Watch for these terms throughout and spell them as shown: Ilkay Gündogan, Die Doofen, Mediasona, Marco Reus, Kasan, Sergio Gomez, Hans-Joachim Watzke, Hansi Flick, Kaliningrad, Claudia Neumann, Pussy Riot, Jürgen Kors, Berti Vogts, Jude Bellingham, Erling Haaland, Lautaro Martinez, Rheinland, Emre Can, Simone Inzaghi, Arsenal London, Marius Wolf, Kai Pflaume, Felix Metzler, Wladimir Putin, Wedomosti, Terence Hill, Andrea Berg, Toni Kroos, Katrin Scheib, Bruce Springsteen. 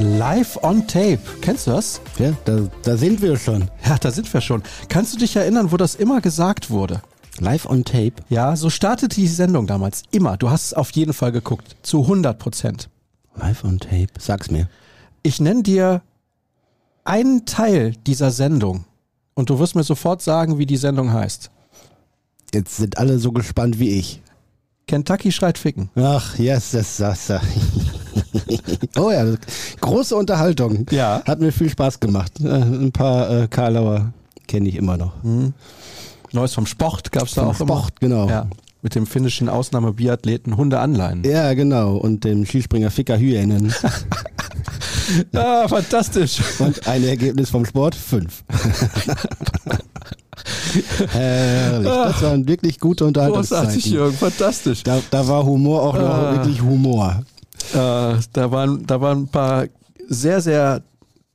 Live on Tape. Kennst du das? Ja, da sind wir schon. Ja, da sind wir schon. Kannst du dich erinnern, wo das immer gesagt wurde? Live on Tape? Ja, so startete die Sendung damals. Immer. Du hast es auf jeden Fall geguckt. Zu 100%. Live on Tape? Sag's mir. Ich nenne dir einen Teil dieser Sendung und du wirst mir sofort sagen, wie die Sendung heißt. Jetzt sind alle so gespannt wie ich. Kentucky schreit Ficken. Ach, yes, das. Oh ja, große Unterhaltung. Ja. Hat mir viel Spaß gemacht. Ein paar Karlauer kenne ich immer noch. Mhm. Neues vom Sport gab es da auch Sport, immer. Sport, genau. Ja. Mit dem finnischen Ausnahmebiathleten Hunde anleihen. Ja, genau. Und dem Skispringer Ficker Hyänen. Ah, fantastisch. Und ein Ergebnis vom Sport, 5. Herrlich. Das waren wirklich gute Unterhaltungszeiten. Großartig, Jürgen, fantastisch. Da war Humor auch noch wirklich Humor. Da waren ein paar sehr, sehr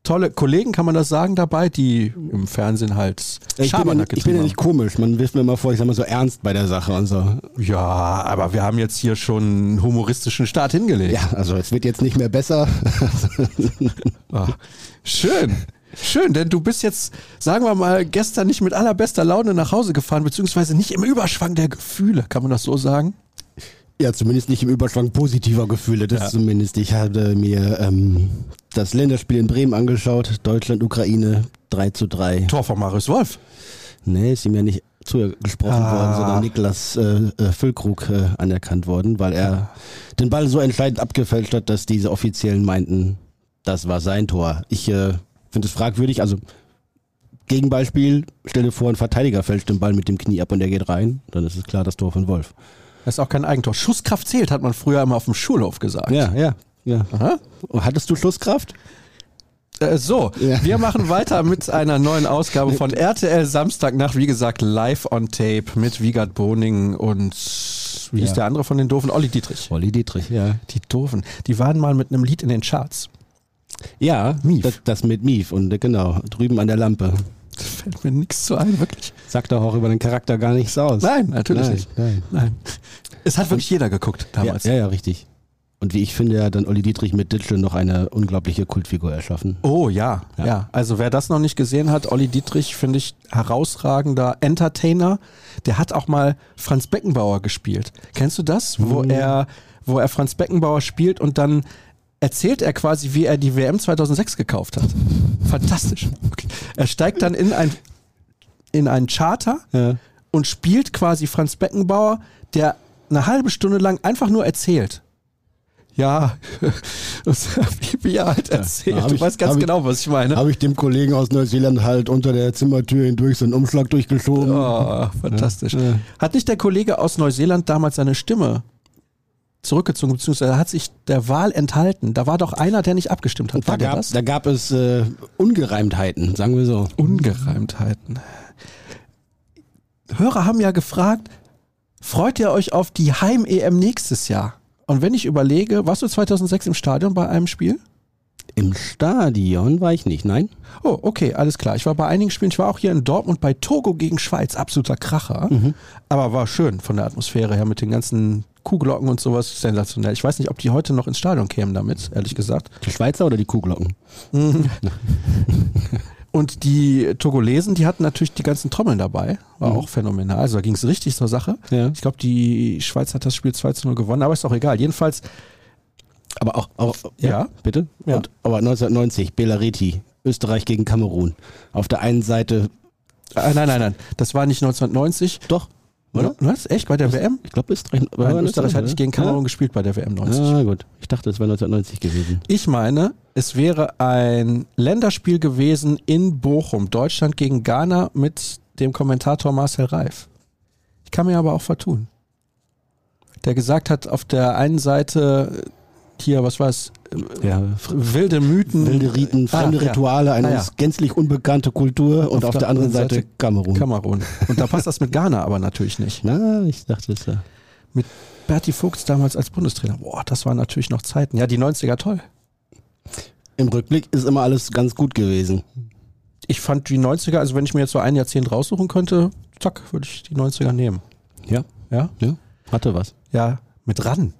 tolle Kollegen, kann man das sagen, dabei, die im Fernsehen halt Schabernack getrieben haben. Ich bin ja nicht komisch, man wirft mir immer vor, ich sag mal so ernst bei der Sache und so. Ja, aber wir haben jetzt hier schon einen humoristischen Start hingelegt. Ja, also es wird jetzt nicht mehr besser. Ach, schön. Schön, denn du bist jetzt, sagen wir mal, gestern nicht mit allerbester Laune nach Hause gefahren, beziehungsweise nicht im Überschwang der Gefühle, kann man das so sagen? Ja, zumindest nicht im Überschwang positiver Gefühle, das zumindest. Ich habe mir das Länderspiel in Bremen angeschaut, Deutschland-Ukraine 3:3. Tor von Marius Wolf. Nee, ist ihm ja nicht zugesprochen worden, sondern Niklas Füllkrug anerkannt worden, weil er den Ball so entscheidend abgefälscht hat, dass diese Offiziellen meinten, das war sein Tor. Ich finde es fragwürdig, also Gegenbeispiel, stell dir vor, ein Verteidiger fälscht den Ball mit dem Knie ab und er geht rein, dann ist es klar das Tor von Wolf. Das ist auch kein Eigentor. Schusskraft zählt, hat man früher immer auf dem Schulhof gesagt. Ja. Aha. Hattest du Schusskraft? Wir machen weiter mit einer neuen Ausgabe von RTL Samstagnacht, wie gesagt, live on tape mit Wiegert Boning und wie hieß der andere von den Doofen? Olli Dittrich. Olli Dittrich, ja. Die Doofen, die waren mal mit einem Lied in den Charts. Ja, Mief. Das mit Mief und genau, drüben an der Lampe. Da fällt mir nichts zu ein, wirklich. Sagt doch auch über den Charakter gar nichts aus. Nein, natürlich nicht. Nein. Es hat wirklich jeder geguckt damals. Ja, richtig. Und wie ich finde, hat dann Olli Dittrich mit Ditschel noch eine unglaubliche Kultfigur erschaffen. Oh ja. Also wer das noch nicht gesehen hat, Olli Dittrich finde ich herausragender Entertainer. Der hat auch mal Franz Beckenbauer gespielt. Kennst du das? Wo er Franz Beckenbauer spielt und dann erzählt er quasi, wie er die WM 2006 gekauft hat. Fantastisch. Okay. Er steigt dann in einen Charter und spielt quasi Franz Beckenbauer, der eine halbe Stunde lang einfach nur erzählt. Ja, wie er halt erzählt. Du weißt ganz genau, was ich meine. Habe ich dem Kollegen aus Neuseeland halt unter der Zimmertür hindurch so einen Umschlag durchgeschoben. Oh, fantastisch. Ja. Hat nicht der Kollege aus Neuseeland damals seine Stimme zurückgezogen, beziehungsweise hat sich der Wahl enthalten. Da war doch einer, der nicht abgestimmt hat. Da gab es Ungereimtheiten, sagen wir so. Ungereimtheiten. Hörer haben ja gefragt, freut ihr euch auf die Heim-EM nächstes Jahr? Und wenn ich überlege, warst du 2006 im Stadion bei einem Spiel? Im Stadion war ich nicht, nein. Oh, okay, alles klar. Ich war bei einigen Spielen, ich war auch hier in Dortmund bei Togo gegen Schweiz, absoluter Kracher. Mhm. Aber war schön von der Atmosphäre her mit den ganzen Kuhglocken und sowas, sensationell. Ich weiß nicht, ob die heute noch ins Stadion kämen damit, ehrlich gesagt. Die Schweizer oder die Kuhglocken? Und die Togolesen, die hatten natürlich die ganzen Trommeln dabei. War auch phänomenal. Also da ging es richtig zur Sache. Ja. Ich glaube, die Schweiz hat das Spiel 2:0 gewonnen, aber ist auch egal. Jedenfalls. Aber auch bitte? Ja. Aber 1990, Belareti, Österreich gegen Kamerun. Auf der einen Seite... Nein. Das war nicht 1990. Doch. Oder? Was? Echt? Bei der WM? Ich glaube, Österreich hat nicht gegen Kamerun gespielt bei der WM 90. Ah, gut. Ich dachte, es wäre 1990 gewesen. Ich meine, es wäre ein Länderspiel gewesen in Bochum. Deutschland gegen Ghana mit dem Kommentator Marcel Reif. Ich kann mir aber auch vertun. Der gesagt hat, auf der einen Seite... Hier, was war es? Ja. Wilde Mythen. Wilde Riten, fremde Rituale, eine gänzlich unbekannte Kultur und auf der anderen Seite Kamerun. Und da passt das mit Ghana aber natürlich nicht. Na, ich dachte es ja. Mit Berti Vogts damals als Bundestrainer. Boah, das waren natürlich noch Zeiten. Ja, die 90er toll. Im Rückblick ist immer alles ganz gut gewesen. Ich fand die 90er, also wenn ich mir jetzt so ein Jahrzehnt raussuchen könnte, würde ich die 90er nehmen. Ja. Hatte was. Ja, mit Ran.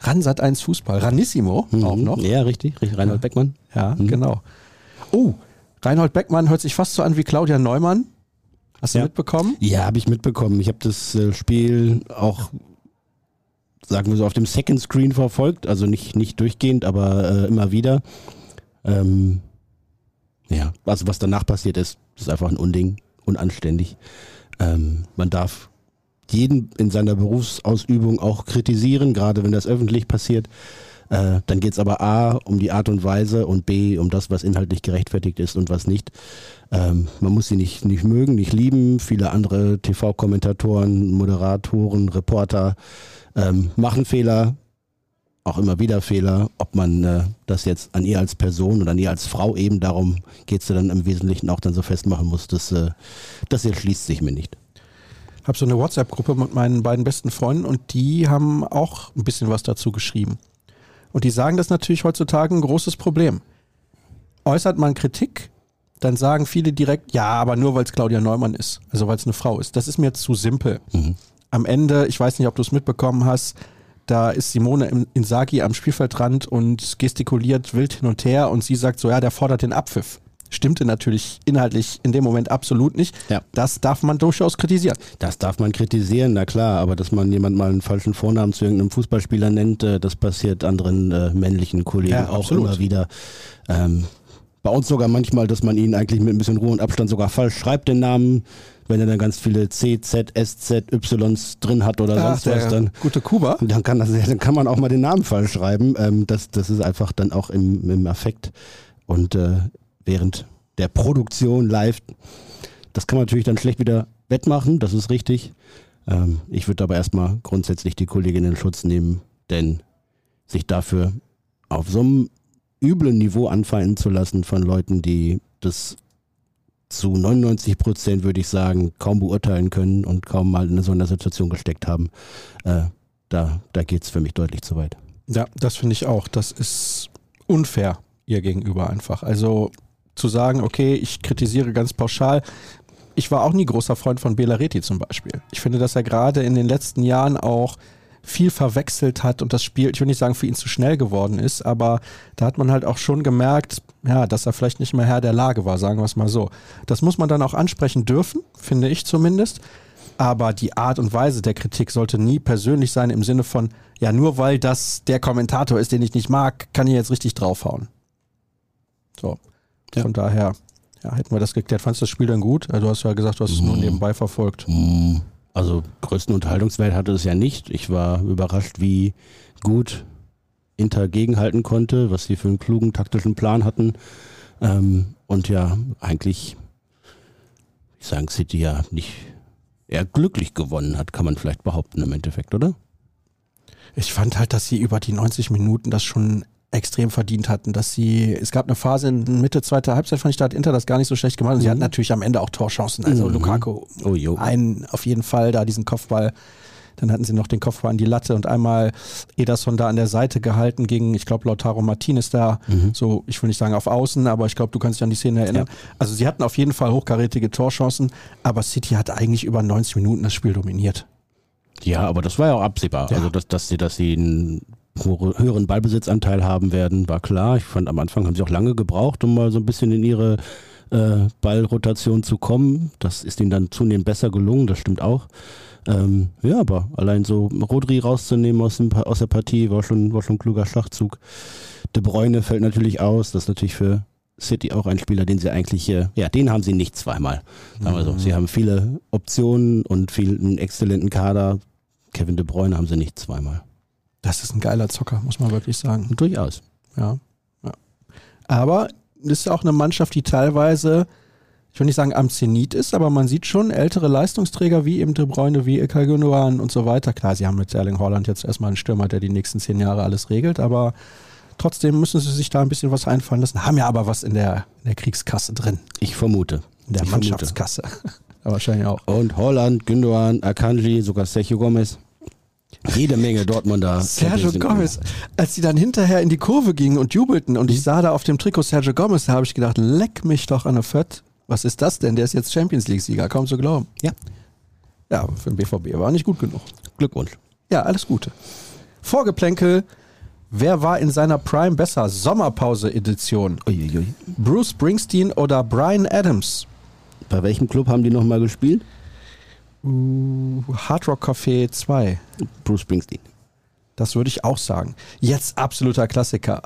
Ran Sat1 Fußball, Ranissimo auch noch. Ja, richtig. Reinhold Beckmann. Ja, genau. Oh, Reinhold Beckmann hört sich fast so an wie Claudia Neumann. Hast du mitbekommen? Ja, habe ich mitbekommen. Ich habe das Spiel auch, sagen wir so, auf dem Second Screen verfolgt. Also nicht durchgehend, aber immer wieder. Ja, also was danach passiert ist, ist einfach ein Unding, unanständig. Man darf jeden in seiner Berufsausübung auch kritisieren, gerade wenn das öffentlich passiert. Dann geht es aber A, um die Art und Weise und B, um das, was inhaltlich gerechtfertigt ist und was nicht. Man muss sie nicht mögen, nicht lieben. Viele andere TV-Kommentatoren, Moderatoren, Reporter machen Fehler, auch immer wieder Fehler. Ob man das jetzt an ihr als Person oder an ihr als Frau, eben darum geht es dann im Wesentlichen auch dann so festmachen muss, dass, das erschließt sich mir nicht. Ich habe so eine WhatsApp-Gruppe mit meinen beiden besten Freunden und die haben auch ein bisschen was dazu geschrieben. Und die sagen, das ist natürlich heutzutage ein großes Problem. Äußert man Kritik, dann sagen viele direkt, ja, aber nur weil es Claudia Neumann ist, also weil es eine Frau ist. Das ist mir zu simpel. Mhm. Am Ende, ich weiß nicht, ob du es mitbekommen hast, da ist Simone Inzaghi am Spielfeldrand und gestikuliert wild hin und her und sie sagt so, ja, der fordert den Abpfiff. Stimmte natürlich inhaltlich in dem Moment absolut nicht. Ja. Das darf man durchaus kritisieren. Das darf man kritisieren, na klar. Aber dass man jemand mal einen falschen Vornamen zu irgendeinem Fußballspieler nennt, das passiert anderen männlichen Kollegen auch immer wieder. Bei uns sogar manchmal, dass man ihn eigentlich mit ein bisschen Ruhe und Abstand sogar falsch schreibt, den Namen. Wenn er dann ganz viele C, Z, S, Z, Ys drin hat oder sonst was, dann gute Kuba. Dann kann man auch mal den Namen falsch schreiben. Das ist einfach dann auch im Affekt. Und während der Produktion live. Das kann man natürlich dann schlecht wieder wettmachen, das ist richtig. Ich würde aber erstmal grundsätzlich die Kollegin in Schutz nehmen, denn sich dafür auf so einem üblen Niveau anfallen zu lassen von Leuten, die das zu 99%, würde ich sagen, kaum beurteilen können und kaum mal in so einer Situation gesteckt haben, da geht es für mich deutlich zu weit. Ja, das finde ich auch. Das ist unfair ihr gegenüber einfach. Also zu sagen, okay, ich kritisiere ganz pauschal. Ich war auch nie großer Freund von Belareti zum Beispiel. Ich finde, dass er gerade in den letzten Jahren auch viel verwechselt hat und das Spiel, ich will nicht sagen, für ihn zu schnell geworden ist, aber da hat man halt auch schon gemerkt, ja, dass er vielleicht nicht mehr Herr der Lage war, sagen wir es mal so. Das muss man dann auch ansprechen dürfen, finde ich zumindest. Aber die Art und Weise der Kritik sollte nie persönlich sein im Sinne von, ja, nur weil das der Kommentator ist, den ich nicht mag, kann ich jetzt richtig draufhauen. So. Ja. Von daher hätten wir das geklärt. Fandest du das Spiel dann gut? Du hast ja gesagt, du hast es nur nebenbei verfolgt. Also größten Unterhaltungswert hatte es ja nicht. Ich war überrascht, wie gut Inter gegenhalten konnte, was sie für einen klugen taktischen Plan hatten. Und ja, eigentlich, ich sage, City ja nicht eher glücklich gewonnen hat, kann man vielleicht behaupten im Endeffekt, oder? Ich fand halt, dass sie über die 90 Minuten das schon extrem verdient hatten, dass sie, es gab eine Phase in Mitte zweiter Halbzeit, fand ich, da hat Inter das gar nicht so schlecht gemacht und sie hatten natürlich am Ende auch Torchancen, also Lukaku einen auf jeden Fall, da diesen Kopfball, dann hatten sie noch den Kopfball an die Latte und einmal Ederson da an der Seite gehalten gegen, ich glaube, Lautaro Martinez da, so, ich will nicht sagen auf Außen, aber ich glaube, du kannst dich an die Szene erinnern. Ja. Also sie hatten auf jeden Fall hochkarätige Torchancen, aber City hat eigentlich über 90 Minuten das Spiel dominiert. Ja, aber das war ja auch absehbar, also dass sie einen höheren Ballbesitzanteil haben werden, war klar. Ich fand, am Anfang haben sie auch lange gebraucht, um mal so ein bisschen in ihre Ballrotation zu kommen. Das ist ihnen dann zunehmend besser gelungen, das stimmt auch. Ja, aber allein so Rodri rauszunehmen aus der Partie war schon ein kluger Schachzug. De Bruyne fällt natürlich aus, das ist natürlich für City auch ein Spieler, den sie eigentlich, den haben sie nicht zweimal. Sagen wir so. Sie haben viele Optionen und einen exzellenten Kader. Kevin De Bruyne haben sie nicht zweimal. Das ist ein geiler Zocker, muss man wirklich sagen. Und durchaus. Ja. Aber das ist auch eine Mannschaft, die teilweise, ich will nicht sagen am Zenit ist, aber man sieht schon ältere Leistungsträger wie eben De Bruyne, wie Ilkay Gündogan und so weiter. Klar, sie haben mit Erling Haaland jetzt erstmal einen Stürmer, der die nächsten 10 Jahre alles regelt, aber trotzdem müssen sie sich da ein bisschen was einfallen lassen. Haben ja aber was in der Kriegskasse drin. Ich vermute. In der Mannschaftskasse. Aber wahrscheinlich auch. Und Haaland, Gündogan, Akanji, sogar Sergio Gomez. Jede Menge Dortmunder. Sergio Gomez, als die dann hinterher in die Kurve gingen und jubelten und ich sah da auf dem Trikot Sergio Gomez, da habe ich gedacht, leck mich doch an der Fött. Was ist das denn? Der ist jetzt Champions-League-Sieger, kaum zu glauben. Ja, für den BVB war nicht gut genug. Glückwunsch. Ja, alles Gute. Vorgeplänkel. Wer war in seiner Prime besser? Sommerpause-Edition. Uiuiui. Bruce Springsteen oder Bryan Adams? Bei welchem Club haben die nochmal gespielt? Hard Rock Café 2. Bruce Springsteen. Das würde ich auch sagen. Jetzt absoluter Klassiker.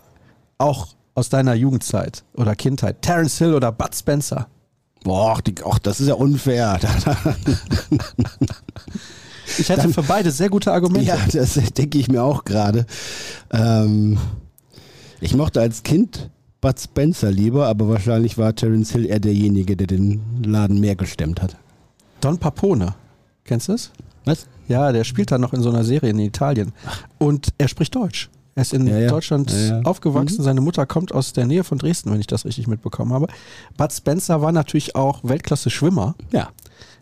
Auch aus deiner Jugendzeit oder Kindheit. Terence Hill oder Bud Spencer? Boah, das ist ja unfair. Ich hätte für beide sehr gute Argumente. Ja, das denke ich mir auch gerade. Ich mochte als Kind Bud Spencer lieber, aber wahrscheinlich war Terence Hill eher derjenige, der den Laden mehr gestemmt hat. Don Papone, kennst du das? Was? Ja, der spielt da noch in so einer Serie in Italien und er spricht Deutsch. Er ist in Deutschland aufgewachsen, seine Mutter kommt aus der Nähe von Dresden, wenn ich das richtig mitbekommen habe. Bud Spencer war natürlich auch Weltklasse-Schwimmer. Ja.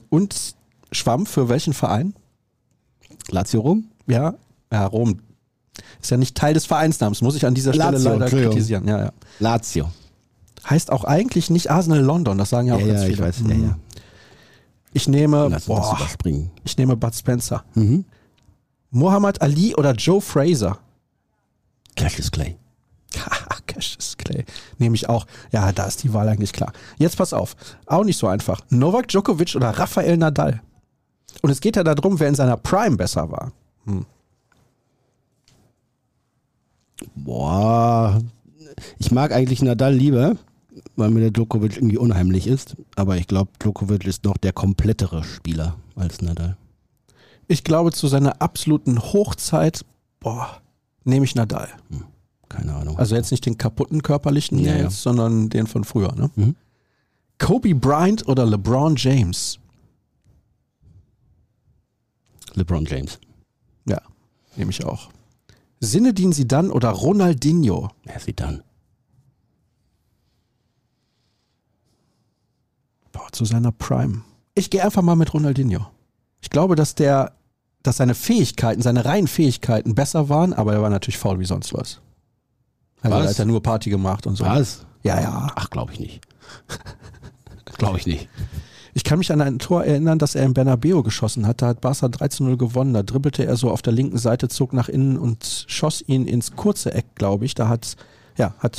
Und schwamm für welchen Verein? Lazio Rom? Ja, ja, Rom. Ist ja nicht Teil des Vereinsnamens, muss ich an dieser Stelle Lazio, leider kritisieren. Ja, ja. Lazio. Heißt auch eigentlich nicht Arsenal London, das sagen ja auch ganz viele. Ich weiß, Ich nehme Bud Spencer. Mhm. Muhammad Ali oder Joe Frazier? Cassius Clay. Cassius Clay. Nehme ich auch. Ja, da ist die Wahl eigentlich klar. Jetzt pass auf. Auch nicht so einfach. Novak Djokovic oder Rafael Nadal? Und es geht ja darum, wer in seiner Prime besser war. Hm. Boah. Ich mag eigentlich Nadal lieber, weil mir der Djokovic irgendwie unheimlich ist. Aber ich glaube, Djokovic ist noch der komplettere Spieler als Nadal. Ich glaube, zu seiner absoluten Hochzeit, nehme ich Nadal. Hm. Keine Ahnung. Also jetzt nicht den kaputten körperlichen, sondern den von früher. Ne? Mhm. Kobe Bryant oder LeBron James? LeBron James. Ja, nehme ich auch. Zinedine Zidane oder Ronaldinho? Ja, Zidane. Zu seiner Prime. Ich gehe einfach mal mit Ronaldinho. Ich glaube, dass seine Fähigkeiten, seine reinen Fähigkeiten besser waren, aber er war natürlich faul wie sonst was. Also er hat ja nur Party gemacht und so. Was? Ja, ja. Ach, glaube ich nicht. Glaube ich nicht. Ich kann mich an ein Tor erinnern, das er im Bernabéu geschossen hat. Da hat Barca 3-0 gewonnen. Da dribbelte er so auf der linken Seite, zog nach innen und schoss ihn ins kurze Eck, glaube ich. Da hat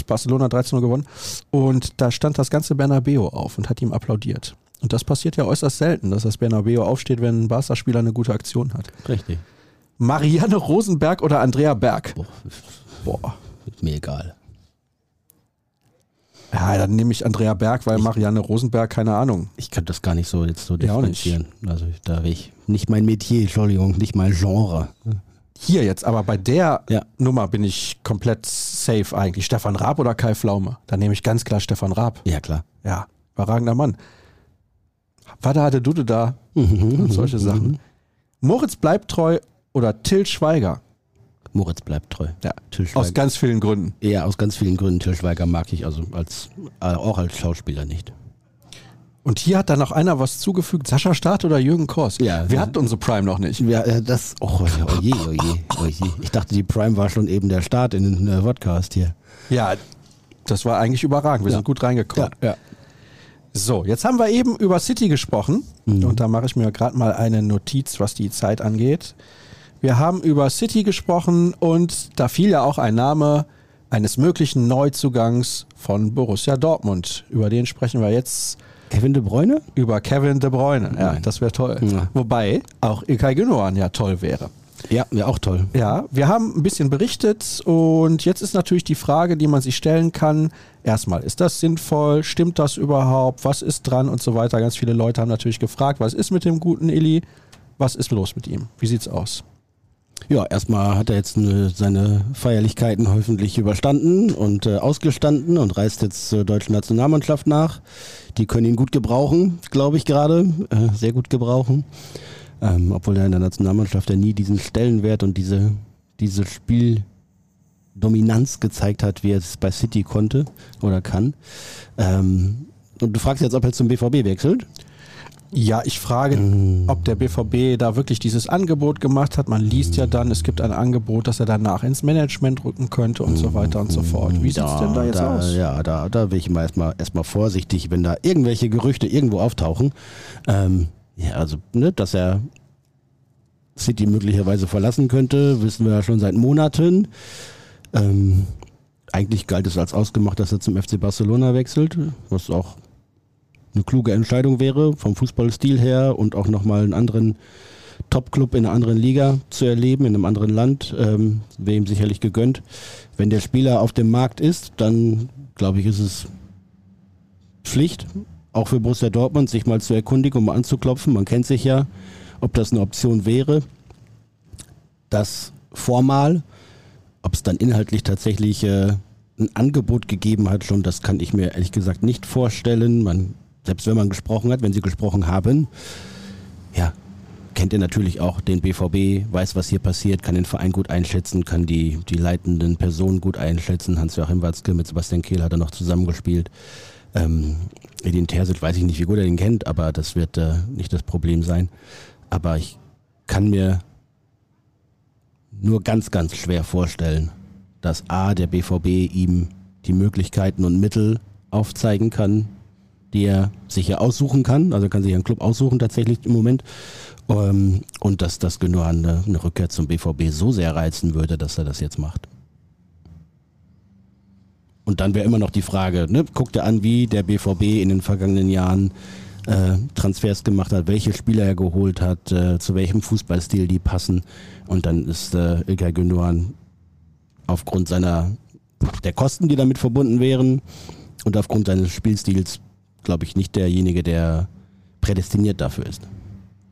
Barcelona 13-0 gewonnen und da stand das ganze Bernabéu auf und hat ihm applaudiert. Und das passiert ja äußerst selten, dass das Bernabéu aufsteht, wenn ein Barca-Spieler eine gute Aktion hat. Richtig. Marianne Rosenberg oder Andrea Berg? Boah. Ist mir egal. Ja, dann nehme ich Andrea Berg, weil Marianne Rosenberg, keine Ahnung. Ich kann das gar nicht so jetzt so differenzieren. Ja, also da will ich nicht mein Metier, Entschuldigung, nicht mein Genre. Hier jetzt, aber bei der Nummer bin ich komplett safe eigentlich. Stefan Raab oder Kai Pflaume? Da nehme ich ganz klar Stefan Raab. Ja, klar. Ja, überragender Mann. Wada hatte Dude da und solche Sachen. Moritz bleibt treu oder Till Schweiger? Moritz bleibt treu. Ja, Till Schweiger. Aus ganz vielen Gründen. Ja, aus ganz vielen Gründen. Till Schweiger mag ich also auch als Schauspieler nicht. Und hier hat dann noch einer was zugefügt, Sascha Start oder Jürgen Kors. Ja, wir hatten unsere Prime noch nicht. Ja, das, oje. Ich dachte, die Prime war schon eben der Start in den Podcast hier. Ja, das war eigentlich überragend. Wir sind gut reingekommen. Ja. So, jetzt haben wir eben über City gesprochen. Mhm. Und da mache ich mir gerade mal eine Notiz, was die Zeit angeht. Wir haben über City gesprochen und da fiel ja auch ein Name eines möglichen Neuzugangs von Borussia Dortmund. Über den sprechen wir jetzt. Kevin De Bruyne? Über Kevin De Bruyne, ja, das wäre toll. Ja. Wobei auch Ilkay Gündogan ja toll wäre. Ja, wäre auch toll. Ja, wir haben ein bisschen berichtet und jetzt ist natürlich die Frage, die man sich stellen kann, erstmal, ist das sinnvoll, stimmt das überhaupt, was ist dran und so weiter. Ganz viele Leute haben natürlich gefragt, was ist mit dem guten Illy, was ist los mit ihm, wie sieht's aus? Ja, erstmal hat er jetzt seine Feierlichkeiten hoffentlich überstanden und ausgestanden und reist jetzt zur deutschen Nationalmannschaft nach. Die können ihn gut gebrauchen, glaube ich gerade, sehr gut gebrauchen. Obwohl er in der Nationalmannschaft ja nie diesen Stellenwert und diese Spieldominanz gezeigt hat, wie er es bei City konnte oder kann. Und du fragst jetzt, ob er zum BVB wechselt? Ja, ich frage, ob der BVB da wirklich dieses Angebot gemacht hat. Man liest ja dann, es gibt ein Angebot, dass er danach ins Management rücken könnte und so weiter und so fort. Wie sieht es denn da jetzt aus? Ja, da bin ich mal erstmal vorsichtig, wenn da irgendwelche Gerüchte irgendwo auftauchen. Also, dass er City möglicherweise verlassen könnte, wissen wir ja schon seit Monaten. Eigentlich galt es als ausgemacht, dass er zum FC Barcelona wechselt, was auch eine kluge Entscheidung wäre, vom Fußballstil her und auch nochmal einen anderen Top-Club in einer anderen Liga zu erleben, in einem anderen Land, wäre ihm sicherlich gegönnt. Wenn der Spieler auf dem Markt ist, dann glaube ich, ist es Pflicht, auch für Borussia Dortmund, sich mal zu erkundigen, um anzuklopfen. Man kennt sich ja, ob das eine Option wäre. Das formal, ob es dann inhaltlich tatsächlich ein Angebot gegeben hat schon, das kann ich mir ehrlich gesagt nicht vorstellen. Selbst wenn man gesprochen hat, wenn sie gesprochen haben, ja, kennt ihr natürlich auch den BVB, weiß, was hier passiert, kann den Verein gut einschätzen, kann die leitenden Personen gut einschätzen. Hans-Joachim Watzke, mit Sebastian Kehl hat er noch zusammengespielt. Edin Terzic, weiß ich nicht, wie gut er den kennt, aber das wird nicht das Problem sein. Aber ich kann mir nur ganz, ganz schwer vorstellen, dass der BVB ihm die Möglichkeiten und Mittel aufzeigen kann, die er sich ja aussuchen kann. Also kann sich einen Club aussuchen tatsächlich im Moment. Und dass das Gündogan eine Rückkehr zum BVB so sehr reizen würde, dass er das jetzt macht. Und dann wäre immer noch die Frage, ne, guckt er an, wie der BVB in den vergangenen Jahren Transfers gemacht hat, welche Spieler er geholt hat, zu welchem Fußballstil die passen. Und dann ist Ilkay Gündogan aufgrund der Kosten, die damit verbunden wären, und aufgrund seines Spielstils, glaube ich, nicht derjenige, der prädestiniert dafür ist.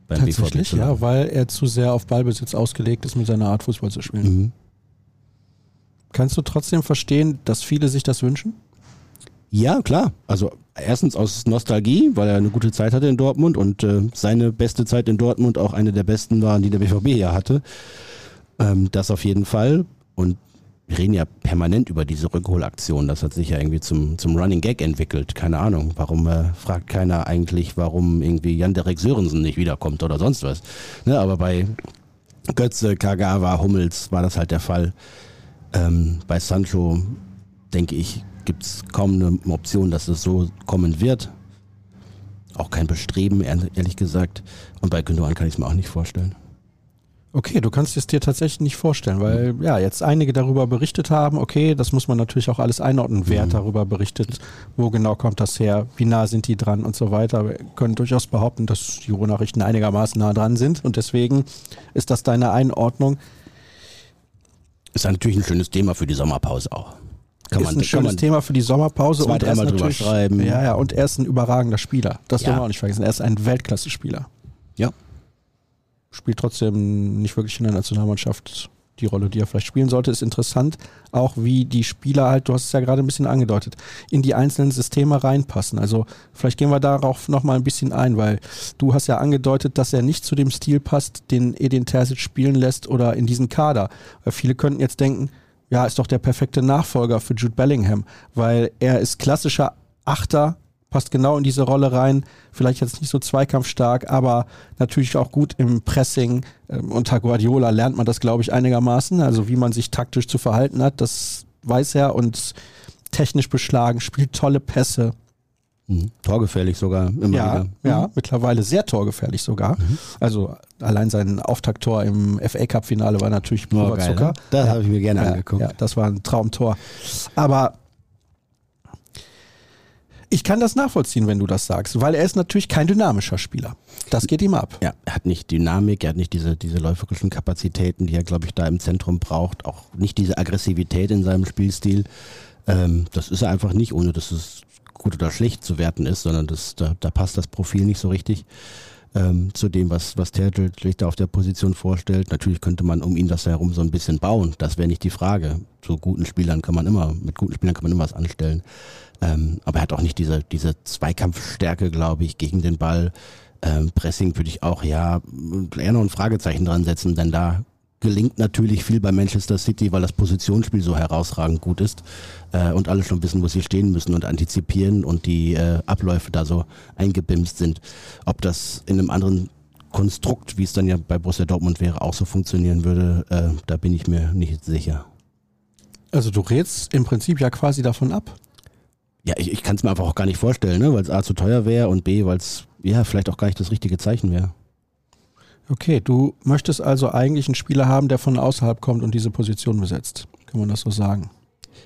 Beim Tatsächlich, BVB. Ja, weil er zu sehr auf Ballbesitz ausgelegt ist, mit seiner Art Fußball zu spielen. Mhm. Kannst du trotzdem verstehen, dass viele sich das wünschen? Ja, klar. Also erstens aus Nostalgie, weil er eine gute Zeit hatte in Dortmund und seine beste Zeit in Dortmund auch eine der besten war, die der BVB ja hatte. Das auf jeden Fall. Und wir reden ja permanent über diese Rückholaktion. Das hat sich ja irgendwie zum Running Gag entwickelt. Keine Ahnung. Warum fragt keiner eigentlich, warum irgendwie Jan-Derek Sörensen nicht wiederkommt oder sonst was. Ne, aber bei Götze, Kagawa, Hummels war das halt der Fall. Bei Sancho, denke ich, gibt es kaum eine Option, dass es so kommen wird. Auch kein Bestreben, ehrlich gesagt. Und bei Gündogan kann ich es mir auch nicht vorstellen. Okay, du kannst es dir tatsächlich nicht vorstellen, weil ja jetzt einige darüber berichtet haben. Okay, das muss man natürlich auch alles einordnen, wer darüber berichtet, wo genau kommt das her, wie nah sind die dran und so weiter. Wir können durchaus behaupten, dass die Ruhrnachrichten einigermaßen nah dran sind und deswegen ist das deine Einordnung. Ist natürlich ein schönes Thema für die Sommerpause auch. Thema für die Sommerpause. Und er ist natürlich, und er ist ein überragender Spieler. Das dürfen wir auch nicht vergessen. Er ist ein Weltklasse-Spieler. Ja. Spielt trotzdem nicht wirklich in der Nationalmannschaft die Rolle, die er vielleicht spielen sollte. Ist interessant, auch wie die Spieler halt, du hast es ja gerade ein bisschen angedeutet, in die einzelnen Systeme reinpassen. Also vielleicht gehen wir darauf nochmal ein bisschen ein, weil du hast ja angedeutet, dass er nicht zu dem Stil passt, den Edin Terzic spielen lässt oder in diesen Kader. Weil viele könnten jetzt denken, ja, ist doch der perfekte Nachfolger für Jude Bellingham, weil er ist klassischer Achter, passt genau in diese Rolle rein, vielleicht jetzt nicht so zweikampfstark, aber natürlich auch gut im Pressing. Unter Guardiola lernt man das, glaube ich, einigermaßen, also wie man sich taktisch zu verhalten hat, das weiß er, und technisch beschlagen, spielt tolle Pässe. Torgefährlich sogar immer wieder. Ja, mittlerweile sehr torgefährlich sogar. Also allein sein Auftakttor im FA-Cup-Finale war natürlich purer Zucker. Ne? Das habe ich mir gerne angeguckt. Ja, das war ein Traumtor. Aber ich kann das nachvollziehen, wenn du das sagst, weil er ist natürlich kein dynamischer Spieler. Das geht ihm ab. Ja, er hat nicht Dynamik, er hat nicht diese läuferischen Kapazitäten, die er, glaube ich, da im Zentrum braucht. Auch nicht diese Aggressivität in seinem Spielstil. Das ist er einfach nicht, ohne dass es gut oder schlecht zu werten ist, sondern da passt das Profil nicht so richtig zu dem, was Terzic da auf der Position vorstellt. Natürlich könnte man um ihn das herum so ein bisschen bauen. Das wäre nicht die Frage. Mit guten Spielern kann man immer was anstellen. Aber er hat auch nicht diese Zweikampfstärke, glaube ich, gegen den Ball. Pressing würde ich auch eher noch ein Fragezeichen dran setzen, denn da gelingt natürlich viel bei Manchester City, weil das Positionsspiel so herausragend gut ist und alle schon wissen, wo sie stehen müssen und antizipieren und die Abläufe da so eingebimst sind. Ob das in einem anderen Konstrukt, wie es dann ja bei Borussia Dortmund wäre, auch so funktionieren würde, da bin ich mir nicht sicher. Also du rätst im Prinzip ja quasi davon ab. Ja, ich kann es mir einfach auch gar nicht vorstellen, ne? Weil es A zu teuer wäre und B, weil es vielleicht auch gar nicht das richtige Zeichen wäre. Okay, du möchtest also eigentlich einen Spieler haben, der von außerhalb kommt und diese Position besetzt. Kann man das so sagen?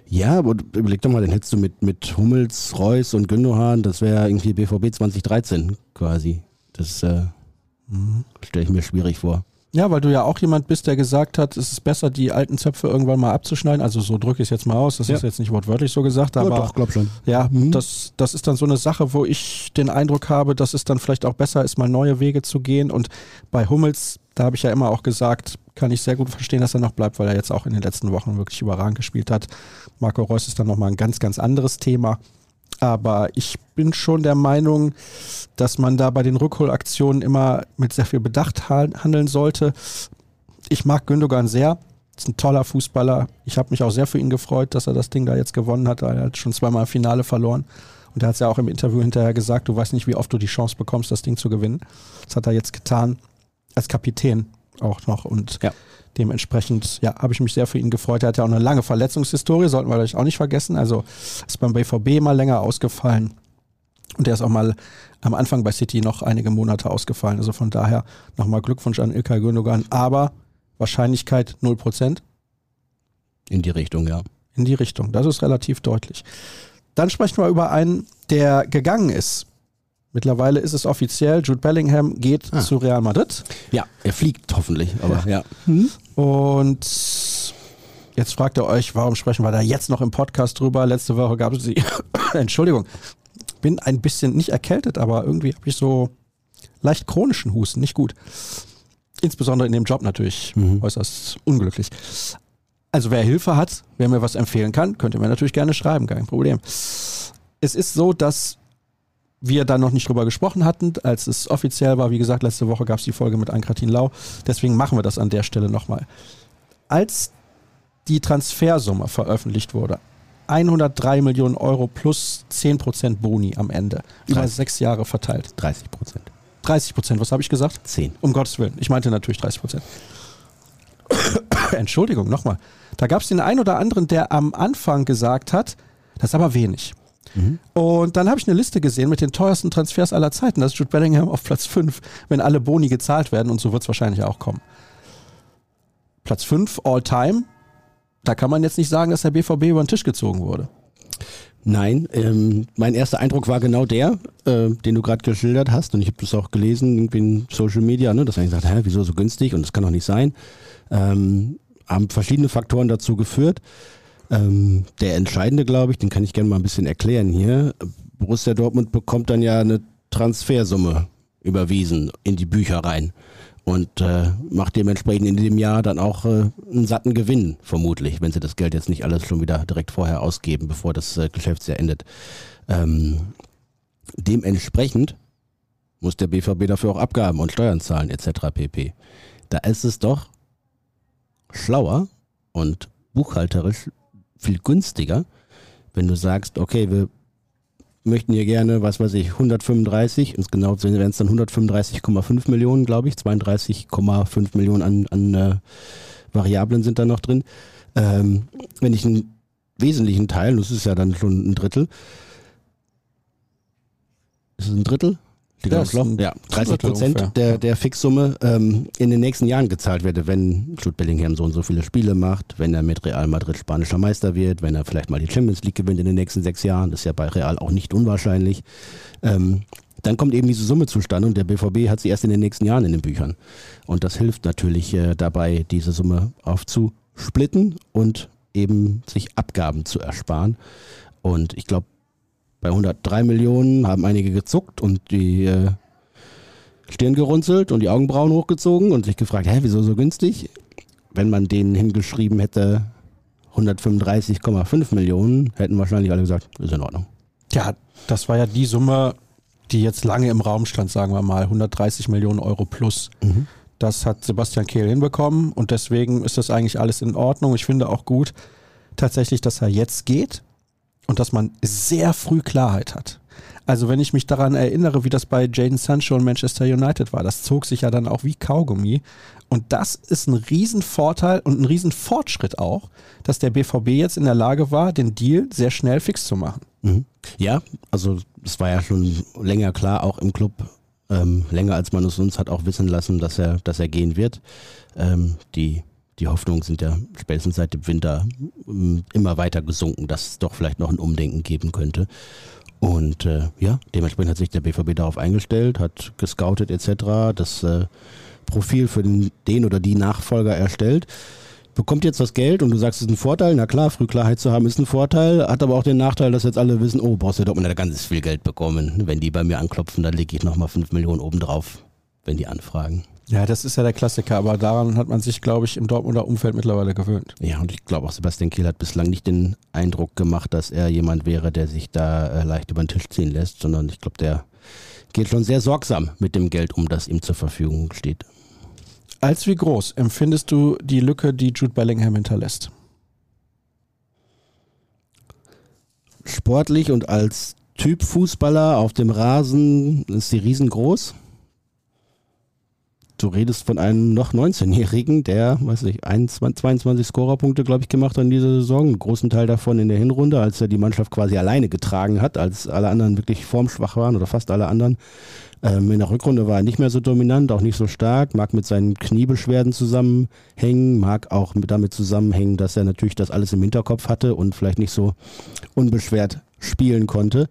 Ja, aber überleg doch mal, den hättest du mit Hummels, Reus und Gündogan, das wäre irgendwie BVB 2013 quasi. Das stelle ich mir schwierig vor. Ja, weil du ja auch jemand bist, der gesagt hat, es ist besser, die alten Zöpfe irgendwann mal abzuschneiden. Also so drücke ich es jetzt mal aus, das ist jetzt nicht wortwörtlich so gesagt. Aber ja, doch, glaub schon. Ja, das ist dann so eine Sache, wo ich den Eindruck habe, dass es dann vielleicht auch besser ist, mal neue Wege zu gehen. Und bei Hummels, da habe ich ja immer auch gesagt, kann ich sehr gut verstehen, dass er noch bleibt, weil er jetzt auch in den letzten Wochen wirklich überragend gespielt hat. Marco Reus ist dann nochmal ein ganz, ganz anderes Thema. Aber ich bin schon der Meinung, dass man da bei den Rückholaktionen immer mit sehr viel Bedacht handeln sollte. Ich mag Gündogan sehr, ist ein toller Fußballer. Ich habe mich auch sehr für ihn gefreut, dass er das Ding da jetzt gewonnen hat. Er hat schon zweimal im Finale verloren. Und er hat es ja auch im Interview hinterher gesagt, du weißt nicht, wie oft du die Chance bekommst, das Ding zu gewinnen. Das hat er jetzt getan, als Kapitän auch noch. Und dementsprechend, habe ich mich sehr für ihn gefreut. Er hat ja auch eine lange Verletzungshistorie, sollten wir euch auch nicht vergessen. Also ist beim BVB mal länger ausgefallen. Und er ist auch mal am Anfang bei City noch einige Monate ausgefallen. Also von daher nochmal Glückwunsch an Ilkay Gündogan. Aber Wahrscheinlichkeit 0%. In die Richtung, ja. In die Richtung, das ist relativ deutlich. Dann sprechen wir über einen, der gegangen ist. Mittlerweile ist es offiziell, Jude Bellingham geht zu Real Madrid. Ja, er fliegt hoffentlich, aber ja. Und jetzt fragt ihr euch, warum sprechen wir da jetzt noch im Podcast drüber? Letzte Woche gab es die, Entschuldigung, bin ein bisschen nicht erkältet, aber irgendwie habe ich so leicht chronischen Husten, nicht gut. Insbesondere in dem Job natürlich äußerst unglücklich. Also wer Hilfe hat, wer mir was empfehlen kann, könnt ihr mir natürlich gerne schreiben, kein Problem. Es ist so, dass wir da noch nicht drüber gesprochen hatten, als es offiziell war. Wie gesagt, letzte Woche gab es die Folge mit Ankratin Lau. Deswegen machen wir das an der Stelle nochmal. Als die Transfersumme veröffentlicht wurde, 103 Millionen Euro plus 10% Boni am Ende. Über 6 Jahre verteilt. 30%. 30%, was habe ich gesagt? 10. Um Gottes Willen. Ich meinte natürlich 30%. Entschuldigung, nochmal. Da gab es den einen oder anderen, der am Anfang gesagt hat, das ist aber wenig. Und dann habe ich eine Liste gesehen mit den teuersten Transfers aller Zeiten. Das ist Jude Bellingham auf Platz 5, wenn alle Boni gezahlt werden. Und so wird es wahrscheinlich auch kommen. Platz 5 All-Time. Da kann man jetzt nicht sagen, dass der BVB über den Tisch gezogen wurde. Nein, mein erster Eindruck war genau der, den du gerade geschildert hast. Und ich habe das auch gelesen irgendwie in Social Media, ne, dass man gesagt hat, wieso so günstig und das kann doch nicht sein. Haben verschiedene Faktoren dazu geführt. Der entscheidende, glaube ich, den kann ich gerne mal ein bisschen erklären hier. Borussia Dortmund bekommt dann ja eine Transfersumme überwiesen in die Bücher rein und macht dementsprechend in dem Jahr dann auch einen satten Gewinn, vermutlich, wenn sie das Geld jetzt nicht alles schon wieder direkt vorher ausgeben, bevor das Geschäftsjahr endet. Dementsprechend muss der BVB dafür auch Abgaben und Steuern zahlen etc. pp. Da ist es doch schlauer und buchhalterisch viel günstiger, wenn du sagst, okay, wir möchten hier gerne, was weiß ich, 135, ins genau wären es dann 135,5 Millionen, glaube ich, 32,5 Millionen an Variablen sind da noch drin. Wenn ich einen wesentlichen Teil, das ist ja dann schon ein Drittel, ist es ein Drittel? Ja, 30% der Fixsumme in den nächsten Jahren gezahlt werde, wenn Jude Bellingham so und so viele Spiele macht, wenn er mit Real Madrid spanischer Meister wird, wenn er vielleicht mal die Champions League gewinnt in den nächsten 6 Jahren, das ist ja bei Real auch nicht unwahrscheinlich, dann kommt eben diese Summe zustande und der BVB hat sie erst in den nächsten Jahren in den Büchern. Und das hilft natürlich dabei, diese Summe aufzusplitten und eben sich Abgaben zu ersparen. Und ich glaube, bei 103 Millionen haben einige gezuckt und die Stirn gerunzelt und die Augenbrauen hochgezogen und sich gefragt, wieso so günstig? Wenn man denen hingeschrieben hätte, 135,5 Millionen, hätten wahrscheinlich alle gesagt, ist in Ordnung. Tja, das war ja die Summe, die jetzt lange im Raum stand, sagen wir mal, 130 Millionen Euro plus. Das hat Sebastian Kehl hinbekommen und deswegen ist das eigentlich alles in Ordnung. Ich finde auch gut, tatsächlich, dass er jetzt geht. Und dass man sehr früh Klarheit hat. Also wenn ich mich daran erinnere, wie das bei Jadon Sancho und Manchester United war, das zog sich ja dann auch wie Kaugummi. Und das ist ein Riesenvorteil und ein Riesenfortschritt auch, dass der BVB jetzt in der Lage war, den Deal sehr schnell fix zu machen. Ja, also es war ja schon länger klar, auch im Club, länger als man es uns hat auch wissen lassen, dass er gehen wird. Die Hoffnungen sind ja spätestens seit dem Winter immer weiter gesunken, dass es doch vielleicht noch ein Umdenken geben könnte. Und dementsprechend hat sich der BVB darauf eingestellt, hat gescoutet etc., das Profil für den oder die Nachfolger erstellt, bekommt jetzt das Geld und du sagst, es ist ein Vorteil. Na klar, früh Klarheit zu haben ist ein Vorteil, hat aber auch den Nachteil, dass jetzt alle wissen, oh, Borussia Dortmund hat ganz viel Geld bekommen. Wenn die bei mir anklopfen, dann lege ich nochmal 5 Millionen obendrauf, wenn die anfragen. Ja, das ist ja der Klassiker, aber daran hat man sich, glaube ich, im Dortmunder Umfeld mittlerweile gewöhnt. Ja, und ich glaube auch, Sebastian Kehl hat bislang nicht den Eindruck gemacht, dass er jemand wäre, der sich da leicht über den Tisch ziehen lässt, sondern ich glaube, der geht schon sehr sorgsam mit dem Geld um, das ihm zur Verfügung steht. Als wie groß empfindest du die Lücke, die Jude Bellingham hinterlässt? Sportlich und als Typ Fußballer auf dem Rasen ist sie riesengroß. Du redest von einem noch 19-Jährigen, der, 22 Scorerpunkte, glaube ich, gemacht hat in dieser Saison. Einen großen Teil davon in der Hinrunde, als er die Mannschaft quasi alleine getragen hat, als alle anderen wirklich formschwach waren oder fast alle anderen. In der Rückrunde war er nicht mehr so dominant, auch nicht so stark, mag mit seinen Kniebeschwerden zusammenhängen, mag auch damit zusammenhängen, dass er natürlich das alles im Hinterkopf hatte und vielleicht nicht so unbeschwert spielen konnte.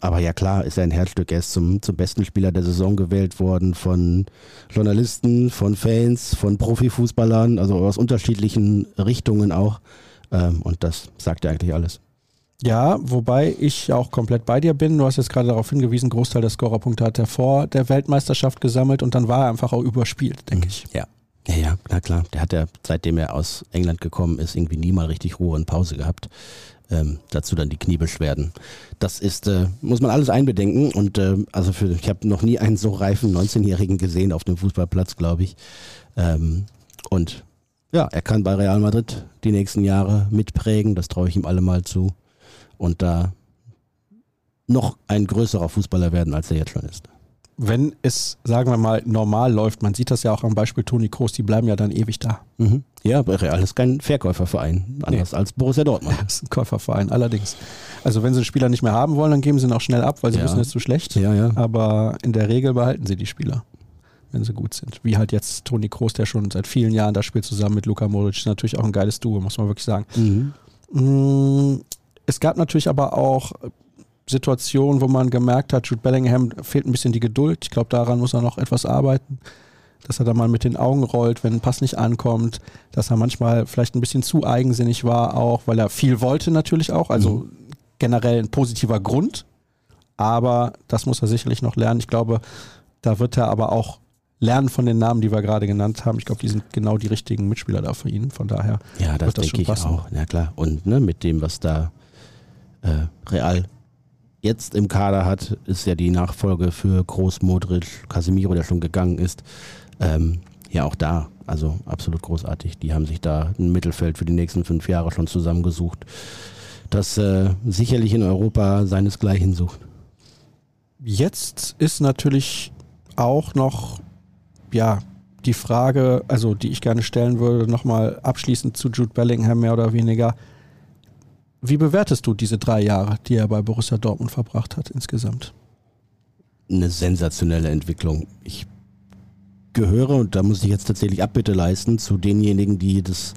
Aber ja klar, ist er ein Herzstück. Er ist zum besten Spieler der Saison gewählt worden von Journalisten, von Fans, von Profifußballern, also aus unterschiedlichen Richtungen auch. Und das sagt ja eigentlich alles. Ja, wobei ich auch komplett bei dir bin. Du hast jetzt gerade darauf hingewiesen, Großteil der Scorerpunkte hat er vor der Weltmeisterschaft gesammelt und dann war er einfach auch überspielt, denke ich. Ja. Ja, na klar. Der hat ja, seitdem er aus England gekommen ist, irgendwie nie mal richtig Ruhe und Pause gehabt. Dazu dann die Kniebeschwerden. Das ist, muss man alles einbedenken und ich habe noch nie einen so reifen 19-Jährigen gesehen auf dem Fußballplatz, glaube ich. Und ja, er kann bei Real Madrid die nächsten Jahre mitprägen, das traue ich ihm allemal zu und da noch ein größerer Fußballer werden, als er jetzt schon ist. Wenn es, sagen wir mal, normal läuft, man sieht das ja auch am Beispiel Toni Kroos, die bleiben ja dann ewig da. Mhm. Ja, aber Real ist kein Verkäuferverein, anders als Borussia Dortmund. Das ist ein Käuferverein, allerdings. Also wenn sie einen Spieler nicht mehr haben wollen, dann geben sie ihn auch schnell ab, weil sie wissen, es ist zu schlecht. Ja, ja. Aber in der Regel behalten sie die Spieler, wenn sie gut sind. Wie halt jetzt Toni Kroos, der schon seit vielen Jahren da spielt, zusammen mit Luka Modric. Natürlich auch ein geiles Duo, muss man wirklich sagen. Mhm. Es gab natürlich aber auch Situationen, wo man gemerkt hat, Jude Bellingham fehlt ein bisschen die Geduld. Ich glaube, daran muss er noch etwas arbeiten. Dass er da mal mit den Augen rollt, wenn ein Pass nicht ankommt. Dass er manchmal vielleicht ein bisschen zu eigensinnig war auch, weil er viel wollte natürlich auch. Also generell ein positiver Grund. Aber das muss er sicherlich noch lernen. Ich glaube, da wird er aber auch lernen von den Namen, die wir gerade genannt haben. Ich glaube, die sind genau die richtigen Mitspieler da für ihn. Von daher ja, das wird das denke schon passen. Ich auch. Ja, klar. Und mit dem, was da Real jetzt im Kader hat, ist ja die Nachfolge für Kroos, Modric, Casemiro, der schon gegangen ist, auch da, also absolut großartig. Die haben sich da ein Mittelfeld für die nächsten 5 Jahre schon zusammengesucht, das sicherlich in Europa seinesgleichen sucht. Jetzt ist natürlich auch noch, die Frage, also die ich gerne stellen würde, nochmal abschließend zu Jude Bellingham mehr oder weniger. Wie bewertest du diese 3 Jahre, die er bei Borussia Dortmund verbracht hat insgesamt? Eine sensationelle Entwicklung. Ich gehöre, und da muss ich jetzt tatsächlich Abbitte leisten, zu denjenigen, die das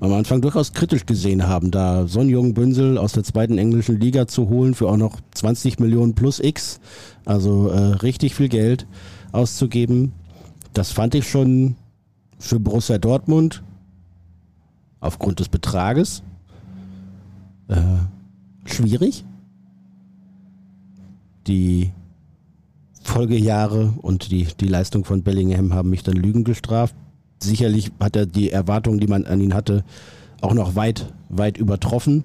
am Anfang durchaus kritisch gesehen haben, da so einen jungen Bünsel aus der 2. englischen Liga zu holen für auch noch 20 Millionen plus X, also richtig viel Geld auszugeben. Das fand ich schon für Borussia Dortmund aufgrund des Betrages schwierig. Die Folgejahre und die Leistung von Bellingham haben mich dann Lügen gestraft. Sicherlich hat er die Erwartungen, die man an ihn hatte, auch noch weit, weit übertroffen.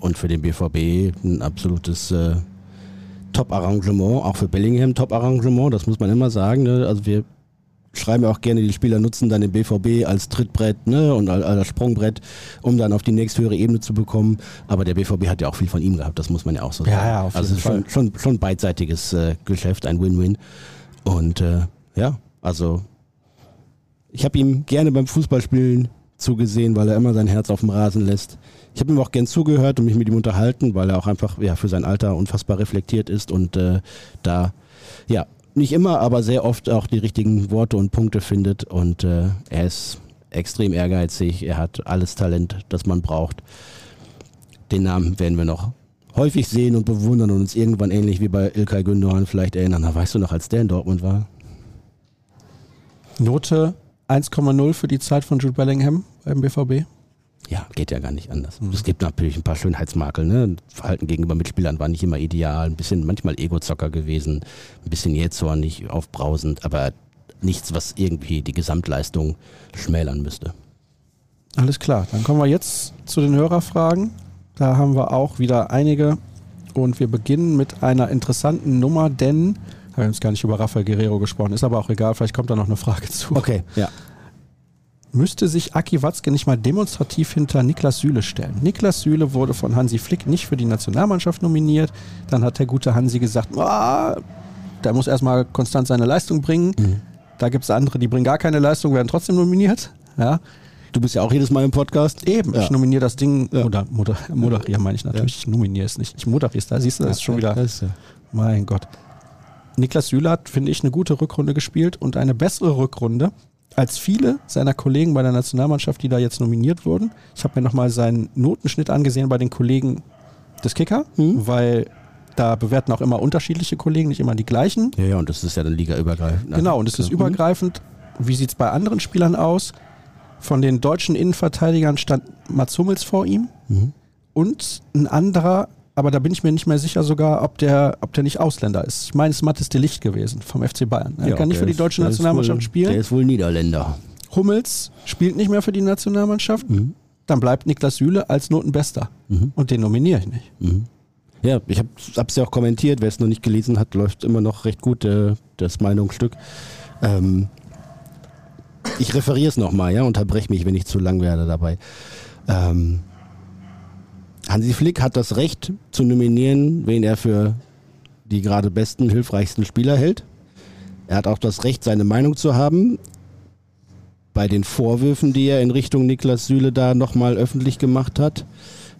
Und für den BVB ein absolutes Top-Arrangement, auch für Bellingham Top-Arrangement, das muss man immer sagen. Ne? Also wir schreiben ja auch gerne, die Spieler nutzen dann den BVB als Trittbrett und als Sprungbrett, um dann auf die nächsthöhere Ebene zu bekommen. Aber der BVB hat ja auch viel von ihm gehabt, das muss man ja auch so sagen. Ja, auf jeden Fall. Schon beidseitiges Geschäft, ein Win-Win. Und ich habe ihm gerne beim Fußballspielen zugesehen, weil er immer sein Herz auf dem Rasen lässt. Ich habe ihm auch gern zugehört und mich mit ihm unterhalten, weil er auch einfach für sein Alter unfassbar reflektiert ist und da ja nicht immer, aber sehr oft auch die richtigen Worte und Punkte findet. Und er ist extrem ehrgeizig, er hat alles Talent, das man braucht. Den Namen werden wir noch häufig sehen und bewundern und uns irgendwann ähnlich wie bei Ilkay Gündogan vielleicht erinnern. Na, weißt du noch, als der in Dortmund war? Note 1,0 für die Zeit von Jude Bellingham beim BVB. Ja, geht ja gar nicht anders. Es gibt natürlich ein paar Schönheitsmakel, ne? Verhalten gegenüber Mitspielern war nicht immer ideal, ein bisschen manchmal Egozocker gewesen, ein bisschen jähzornig, aufbrausend, aber nichts, was irgendwie die Gesamtleistung schmälern müsste. Alles klar, dann kommen wir jetzt zu den Hörerfragen. Da haben wir auch wieder einige und wir beginnen mit einer interessanten Nummer, denn wir haben uns gar nicht über Rafael Guerrero gesprochen, ist aber auch egal, vielleicht kommt da noch eine Frage zu. Okay, ja. Müsste sich Aki Watzke nicht mal demonstrativ hinter Niklas Süle stellen? Niklas Süle wurde von Hansi Flick nicht für die Nationalmannschaft nominiert, dann hat der gute Hansi gesagt, der muss erstmal konstant seine Leistung bringen, Da gibt es andere, die bringen gar keine Leistung, werden trotzdem nominiert, ja. Du bist ja auch jedes Mal im Podcast. Eben, ja. Ich nominiere das Ding, moderiere meine ich natürlich, Ich nominiere es nicht. Ich moderiere es da, siehst du, das ist schon wieder, mein Gott. Niklas Süle hat, finde ich, eine gute Rückrunde gespielt und eine bessere Rückrunde als viele seiner Kollegen bei der Nationalmannschaft, die da jetzt nominiert wurden. Ich habe mir nochmal seinen Notenschnitt angesehen bei den Kollegen des Kicker, weil da bewerten auch immer unterschiedliche Kollegen, nicht immer die gleichen. Ja, und das ist ja dann ligaübergreifend. Genau, und es ist übergreifend. Wie sieht es bei anderen Spielern aus? Von den deutschen Innenverteidigern stand Mats Hummels vor ihm und ein anderer, aber da bin ich mir nicht mehr sicher sogar, ob der nicht Ausländer ist. Ich meine, es ist Mathis de Ligt gewesen vom FC Bayern. Er kann nicht für die deutsche Nationalmannschaft spielen. Der ist wohl Niederländer. Hummels spielt nicht mehr für die Nationalmannschaft, dann bleibt Niklas Süle als Notenbester und den nominiere ich nicht. Ja, ich habe es ja auch kommentiert, wer es noch nicht gelesen hat, läuft immer noch recht gut, das Meinungsstück. Ich referiere es nochmal, ja, unterbreche mich, wenn ich zu lang werde dabei. Hansi Flick hat das Recht zu nominieren, wen er für die gerade besten, hilfreichsten Spieler hält. Er hat auch das Recht, seine Meinung zu haben. Bei den Vorwürfen, die er in Richtung Niklas Süle da nochmal öffentlich gemacht hat,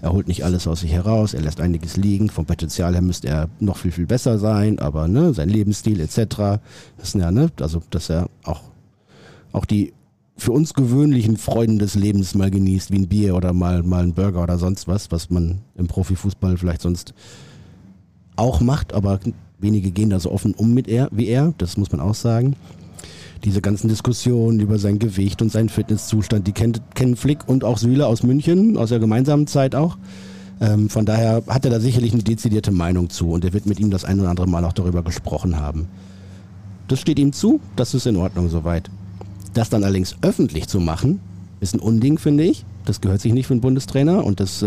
er holt nicht alles aus sich heraus, er lässt einiges liegen. Vom Potenzial her müsste er noch viel, viel besser sein, aber ne, sein Lebensstil etc. Das sind ja, ne, also dass er auch die für uns gewöhnlichen Freuden des Lebens mal genießt, wie ein Bier oder mal ein Burger oder sonst was man im Profifußball vielleicht sonst auch macht, aber wenige gehen da so offen um wie er, das muss man auch sagen. Diese ganzen Diskussionen über sein Gewicht und seinen Fitnesszustand, die kennen Flick und auch Süle aus München, aus der gemeinsamen Zeit auch. Von daher hat er da sicherlich eine dezidierte Meinung zu und er wird mit ihm das ein oder andere Mal auch darüber gesprochen haben. Das steht ihm zu, das ist in Ordnung soweit. Das dann allerdings öffentlich zu machen, ist ein Unding, finde ich. Das gehört sich nicht für einen Bundestrainer und das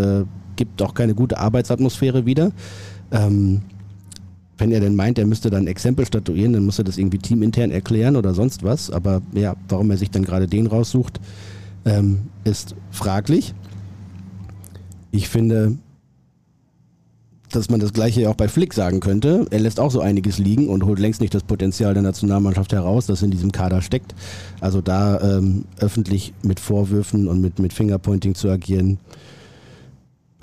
gibt auch keine gute Arbeitsatmosphäre wieder. Wenn er denn meint, er müsste dann ein Exempel statuieren, dann muss er das irgendwie teamintern erklären oder sonst was. Aber ja, warum er sich dann gerade den raussucht, ist fraglich. Ich finde, dass man das Gleiche auch bei Flick sagen könnte. Er lässt auch so einiges liegen und holt längst nicht das Potenzial der Nationalmannschaft heraus, das in diesem Kader steckt. Also da öffentlich mit Vorwürfen und mit Fingerpointing zu agieren,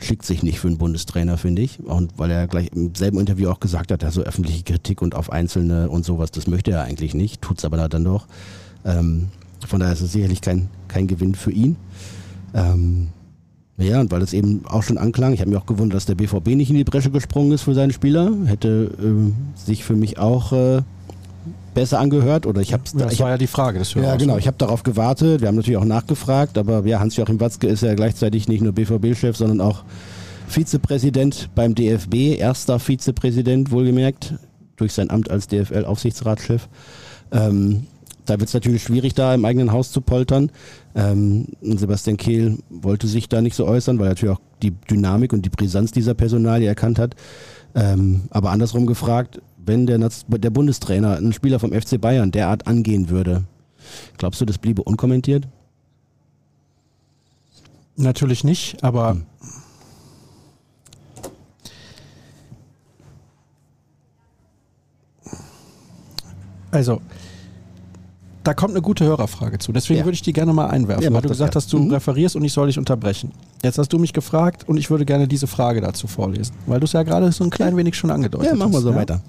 schickt sich nicht für einen Bundestrainer, finde ich. Und weil er gleich im selben Interview auch gesagt hat, so öffentliche Kritik und auf Einzelne und sowas, das möchte er eigentlich nicht, tut's aber dann doch. Von daher ist es sicherlich kein Gewinn für ihn. Ja, und weil es eben auch schon anklang, ich habe mich auch gewundert, dass der BVB nicht in die Bresche gesprungen ist für seinen Spieler. Hätte sich für mich auch besser angehört. Oder ich hab's das war ja die Frage des Hörers. Ja, genau. Ich habe darauf gewartet. Wir haben natürlich auch nachgefragt. Aber ja, Hans-Joachim Watzke ist ja gleichzeitig nicht nur BVB-Chef, sondern auch Vizepräsident beim DFB. Erster Vizepräsident, wohlgemerkt, durch sein Amt als DFL-Aufsichtsratschef. Da wird es natürlich schwierig, da im eigenen Haus zu poltern. Sebastian Kehl wollte sich da nicht so äußern, weil er natürlich auch die Dynamik und die Brisanz dieser Personalie erkannt hat. Aber andersrum gefragt, wenn der Bundestrainer einen Spieler vom FC Bayern derart angehen würde, glaubst du, das bliebe unkommentiert? Natürlich nicht, aber da kommt eine gute Hörerfrage zu. Deswegen würde ich die gerne mal einwerfen, weil du gesagt hast, du referierst und ich soll dich unterbrechen. Jetzt hast du mich gefragt und ich würde gerne diese Frage dazu vorlesen, weil du es ja gerade so ein klein wenig schon angedeutet hast. Ja, machen wir so weiter.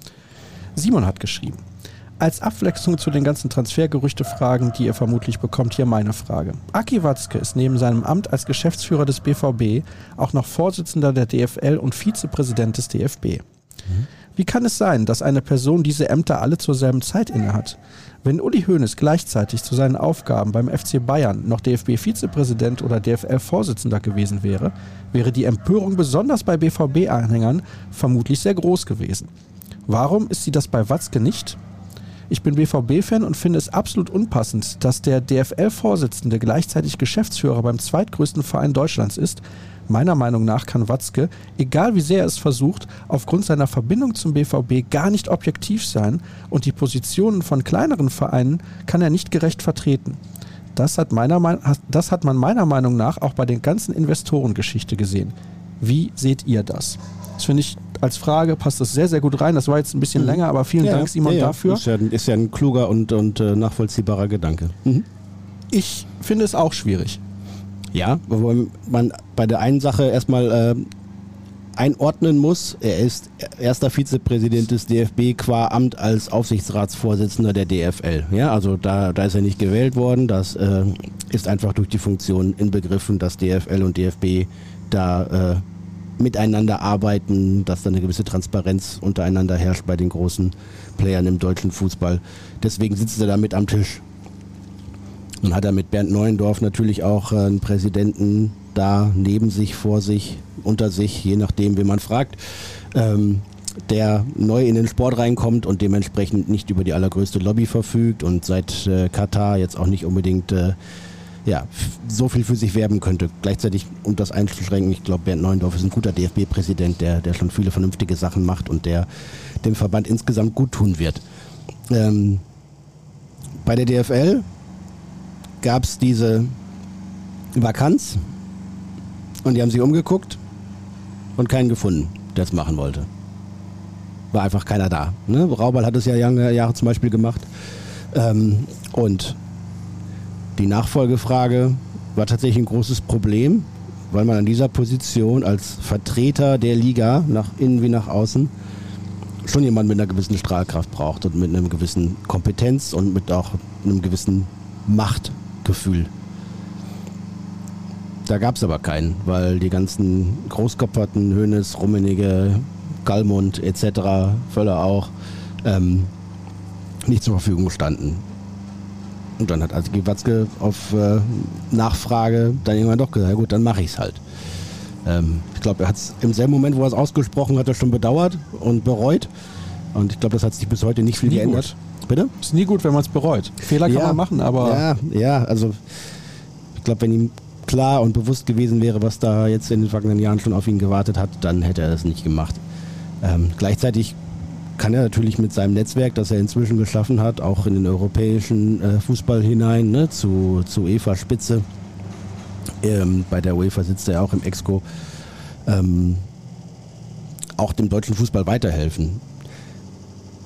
Simon hat geschrieben: Als Abwechslung zu den ganzen Transfergerüchte-Fragen, die ihr vermutlich bekommt, hier meine Frage. Aki Watzke ist neben seinem Amt als Geschäftsführer des BVB auch noch Vorsitzender der DFL und Vizepräsident des DFB. Wie kann es sein, dass eine Person diese Ämter alle zur selben Zeit innehat? Wenn Uli Hoeneß gleichzeitig zu seinen Aufgaben beim FC Bayern noch DFB-Vizepräsident oder DFL-Vorsitzender gewesen wäre, wäre die Empörung besonders bei BVB-Anhängern vermutlich sehr groß gewesen. Warum ist sie das bei Watzke nicht? Ich bin BVB-Fan und finde es absolut unpassend, dass der DFL-Vorsitzende gleichzeitig Geschäftsführer beim zweitgrößten Verein Deutschlands ist. Meiner Meinung nach kann Watzke, egal wie sehr er es versucht, aufgrund seiner Verbindung zum BVB gar nicht objektiv sein und die Positionen von kleineren Vereinen kann er nicht gerecht vertreten. Das hat man meiner Meinung nach auch bei der ganzen Investorengeschichte gesehen. Wie seht ihr das? Das finde ich als Frage, passt das sehr, sehr gut rein. Das war jetzt ein bisschen länger, aber vielen Dank, Simon, dafür. Ist ja ein kluger und nachvollziehbarer Gedanke. Mhm. Ich finde es auch schwierig. Ja, weil man bei der einen Sache erstmal einordnen muss. Er ist erster Vizepräsident des DFB qua Amt als Aufsichtsratsvorsitzender der DFL. Ja, also da ist er nicht gewählt worden. Das ist einfach durch die Funktion inbegriffen, dass DFL und DFB da miteinander arbeiten, dass da eine gewisse Transparenz untereinander herrscht bei den großen Playern im deutschen Fußball. Deswegen sitzt er da mit am Tisch. Und hat er mit Bernd Neuendorf natürlich auch einen Präsidenten da neben sich, vor sich, unter sich, je nachdem, wen man fragt, der neu in den Sport reinkommt und dementsprechend nicht über die allergrößte Lobby verfügt und seit Katar jetzt auch nicht unbedingt so viel für sich werben könnte. Gleichzeitig, um das einzuschränken, ich glaube, Bernd Neuendorf ist ein guter DFB-Präsident, der schon viele vernünftige Sachen macht und der dem Verband insgesamt gut tun wird. Bei der DFL gab es diese Vakanz und die haben sich umgeguckt und keinen gefunden, der es machen wollte. War einfach keiner da. Ne? Raubal hat es ja lange Jahre zum Beispiel gemacht. Und die Nachfolgefrage war tatsächlich ein großes Problem, weil man an dieser Position als Vertreter der Liga nach innen wie nach außen schon jemanden mit einer gewissen Strahlkraft braucht und mit einer gewissen Kompetenz und mit auch einem gewissen Machtgefühl. Da gab es aber keinen, weil die ganzen Großkopferten, Hoeneß, Rummenigge, Gallmund etc., Völler auch, nicht zur Verfügung standen. Und dann hat Aki Watzke auf Nachfrage dann irgendwann doch gesagt, ja gut, dann mache ich es halt. Ich glaube, er hat es im selben Moment, wo er es ausgesprochen hat, er schon bedauert und bereut. Und ich glaube, das hat sich bis heute nicht viel geändert. Gut. Bitte? Ist nie gut, wenn man es bereut. Fehler kann man machen, aber... Ja, also ich glaube, wenn ihm klar und bewusst gewesen wäre, was da jetzt in den vergangenen Jahren schon auf ihn gewartet hat, dann hätte er das nicht gemacht. Gleichzeitig kann er natürlich mit seinem Netzwerk, das er inzwischen geschaffen hat, auch in den europäischen Fußball hinein, ne, zu UEFA-Spitze. Bei der UEFA sitzt er auch im Exco. Auch dem deutschen Fußball weiterhelfen.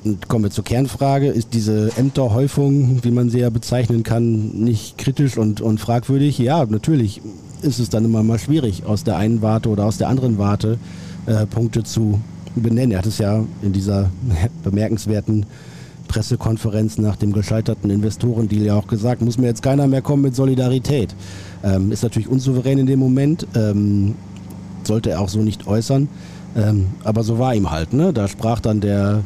Und kommen wir zur Kernfrage. Ist diese Ämterhäufung, wie man sie ja bezeichnen kann, nicht kritisch und fragwürdig? Ja, natürlich ist es dann immer mal schwierig, aus der einen Warte oder aus der anderen Warte Punkte zu benennen. Er hat es ja in dieser bemerkenswerten Pressekonferenz nach dem gescheiterten Investorendeal ja auch gesagt, muss mir jetzt keiner mehr kommen mit Solidarität. Ist natürlich unsouverän in dem Moment, sollte er auch so nicht äußern, aber so war ihm halt. Ne? Da sprach dann der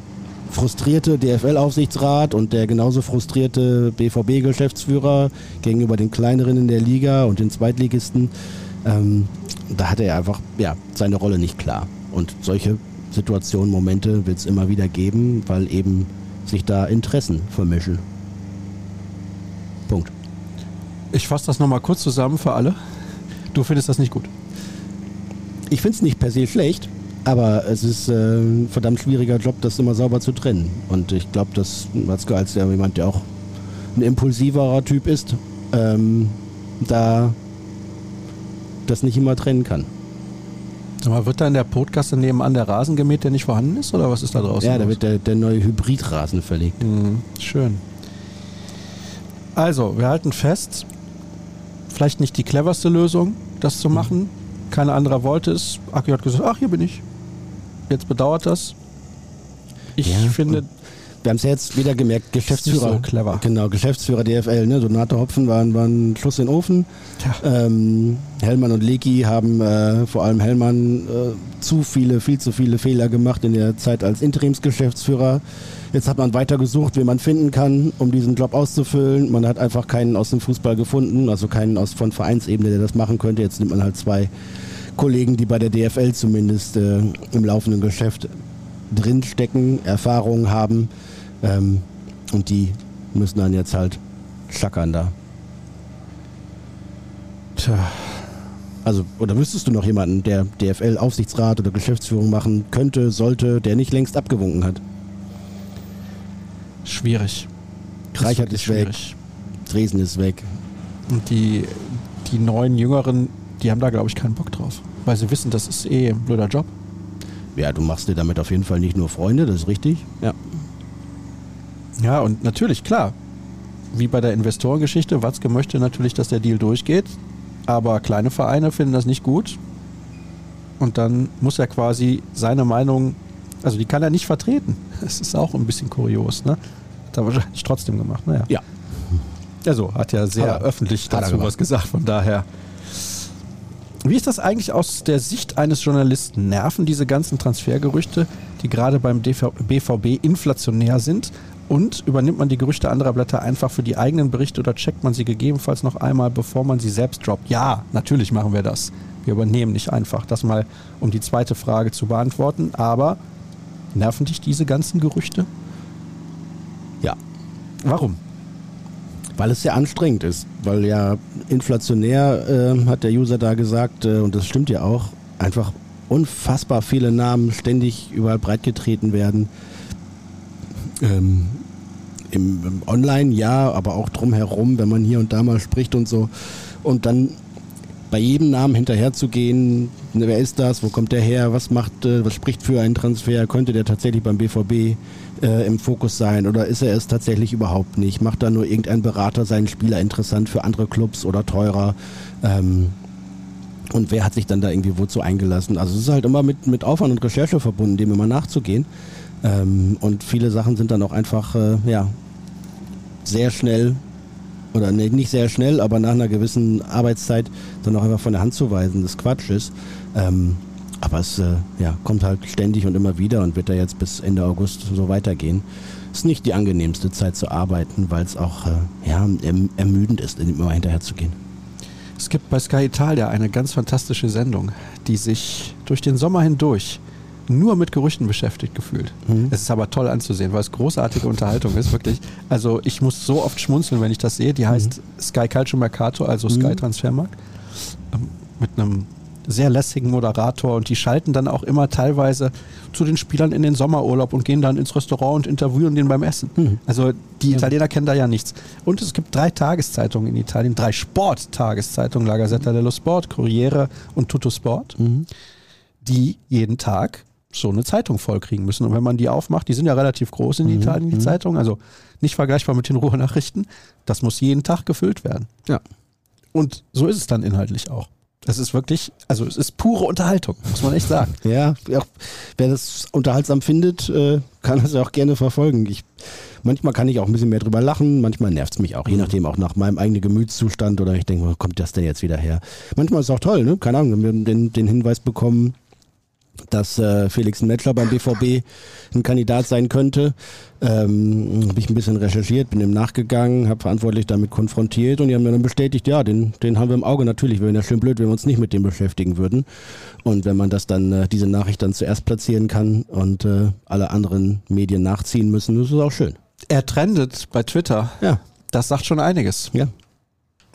frustrierte DFL-Aufsichtsrat und der genauso frustrierte BVB-Geschäftsführer gegenüber den Kleineren in der Liga und den Zweitligisten. Da hatte er einfach seine Rolle nicht klar. Und solche Situationen, Momente wird es immer wieder geben, weil eben sich da Interessen vermischen. Punkt. Ich fasse das nochmal kurz zusammen für alle. Du findest das nicht gut? Ich finde es nicht per se schlecht, aber es ist ein verdammt schwieriger Job, das immer sauber zu trennen. Und ich glaube, dass Watzke als jemand, der auch ein impulsiverer Typ ist, da das nicht immer trennen kann. Aber wird da in der Podcast nebenan der Rasen gemäht, der nicht vorhanden ist? Oder was ist da draußen? Ja, da wird der neue Hybridrasen verlegt. Mhm, schön. Also, wir halten fest, vielleicht nicht die cleverste Lösung, das zu machen. Keiner anderer wollte es. Aki hat gesagt, ach, hier bin ich. Jetzt bedauert das. Ich finde... Wir haben es ja jetzt wieder gemerkt, Geschäftsführer, so clever. Genau, Geschäftsführer DFL, ne? Donato Hopfen waren Schuss in den Ofen. Ja. Hellmann und Leki haben vor allem Hellmann viel zu viele Fehler gemacht in der Zeit als Interimsgeschäftsführer. Jetzt hat man weitergesucht, wen man finden kann, um diesen Job auszufüllen. Man hat einfach keinen aus dem Fußball gefunden, also keinen von Vereinsebene, der das machen könnte. Jetzt nimmt man halt zwei Kollegen, die bei der DFL zumindest im laufenden Geschäft drinstecken, Erfahrungen haben. Und die müssen dann jetzt halt schackern da. Tja. Also, oder wüsstest du noch jemanden, der DFL-Aufsichtsrat oder Geschäftsführung machen könnte, sollte, der nicht längst abgewunken hat? Schwierig. Reichert ist weg. Dresen ist weg. Und die neuen Jüngeren, die haben da, glaube ich, keinen Bock drauf. Weil sie wissen, das ist eh ein blöder Job. Ja, du machst dir damit auf jeden Fall nicht nur Freunde, das ist richtig. Ja. Ja, und natürlich, klar, wie bei der Investorengeschichte, Watzke möchte natürlich, dass der Deal durchgeht, aber kleine Vereine finden das nicht gut und dann muss er quasi seine Meinung, also die kann er nicht vertreten. Das ist auch ein bisschen kurios, ne? Hat er wahrscheinlich trotzdem gemacht, naja. Ja. Also, hat ja sehr öffentlich dazu was gesagt, von daher. Wie ist das eigentlich aus der Sicht eines Journalisten? Nerven diese ganzen Transfergerüchte, die gerade beim BVB inflationär sind? Und übernimmt man die Gerüchte anderer Blätter einfach für die eigenen Berichte oder checkt man sie gegebenenfalls noch einmal, bevor man sie selbst droppt? Ja, natürlich machen wir das. Wir übernehmen nicht einfach. Das mal, um die zweite Frage zu beantworten. Aber nerven dich diese ganzen Gerüchte? Ja. Warum? Weil es sehr anstrengend ist. Weil ja inflationär, hat der User da gesagt, und das stimmt ja auch, einfach unfassbar viele Namen ständig überall breitgetreten werden. Im Online, ja, aber auch drumherum, wenn man hier und da mal spricht und so. Und dann bei jedem Namen hinterher zu gehen, ne, wer ist das, wo kommt der her, was spricht für einen Transfer, könnte der tatsächlich beim BVB im Fokus sein oder ist er es tatsächlich überhaupt nicht? Macht da nur irgendein Berater seinen Spieler interessant für andere Clubs oder teurer? Und wer hat sich dann da irgendwie wozu eingelassen? Also es ist halt immer mit Aufwand und Recherche verbunden, dem immer nachzugehen. Und viele Sachen sind dann auch einfach sehr schnell oder nicht sehr schnell, aber nach einer gewissen Arbeitszeit dann auch einfach von der Hand zu weisen, das Quatsch ist. Aber es kommt halt ständig und immer wieder und wird da jetzt bis Ende August so weitergehen. Ist nicht die angenehmste Zeit zu arbeiten, weil es auch ermüdend ist, immer hinterher zu gehen. Es gibt bei Sky Italia eine ganz fantastische Sendung, die sich durch den Sommer hindurch nur mit Gerüchten beschäftigt gefühlt. Es ist aber toll anzusehen, weil es großartige Unterhaltung ist, wirklich. Also ich muss so oft schmunzeln, wenn ich das sehe. Die heißt Sky Calcio Mercato, also Sky Transfermarkt, mit einem sehr lässigen Moderator und die schalten dann auch immer teilweise zu den Spielern in den Sommerurlaub und gehen dann ins Restaurant und interviewen den beim Essen. Also die Italiener kennen da ja nichts. Und es gibt 3 Tageszeitungen in Italien, 3 Sport-Tageszeitungen, La Gazzetta dello Sport, Corriere und Tutto Sport, die jeden Tag so eine Zeitung vollkriegen müssen. Und wenn man die aufmacht, die sind ja relativ groß in Italien, die Zeitungen, also nicht vergleichbar mit den Ruhrnachrichten, das muss jeden Tag gefüllt werden. Ja. Und so ist es dann inhaltlich auch. Das ist wirklich, also es ist pure Unterhaltung, muss man echt sagen. Ja, wer das unterhaltsam findet, kann das auch gerne verfolgen. Manchmal kann ich auch ein bisschen mehr drüber lachen, manchmal nervt es mich auch, je nachdem auch nach meinem eigenen Gemütszustand oder ich denke, wo kommt das denn jetzt wieder her? Manchmal ist es auch toll, ne? Keine Ahnung, wenn wir den Hinweis bekommen, dass Felix Metzler beim BVB ein Kandidat sein könnte. Habe ich ein bisschen recherchiert, bin dem nachgegangen, habe verantwortlich damit konfrontiert und die haben mir dann bestätigt, ja, den haben wir im Auge. Natürlich, wäre ja schön blöd, wenn wir uns nicht mit dem beschäftigen würden. Und wenn man das dann, diese Nachricht dann zuerst platzieren kann und alle anderen Medien nachziehen müssen, das ist auch schön. Er trendet bei Twitter. Ja. Das sagt schon einiges. Ja.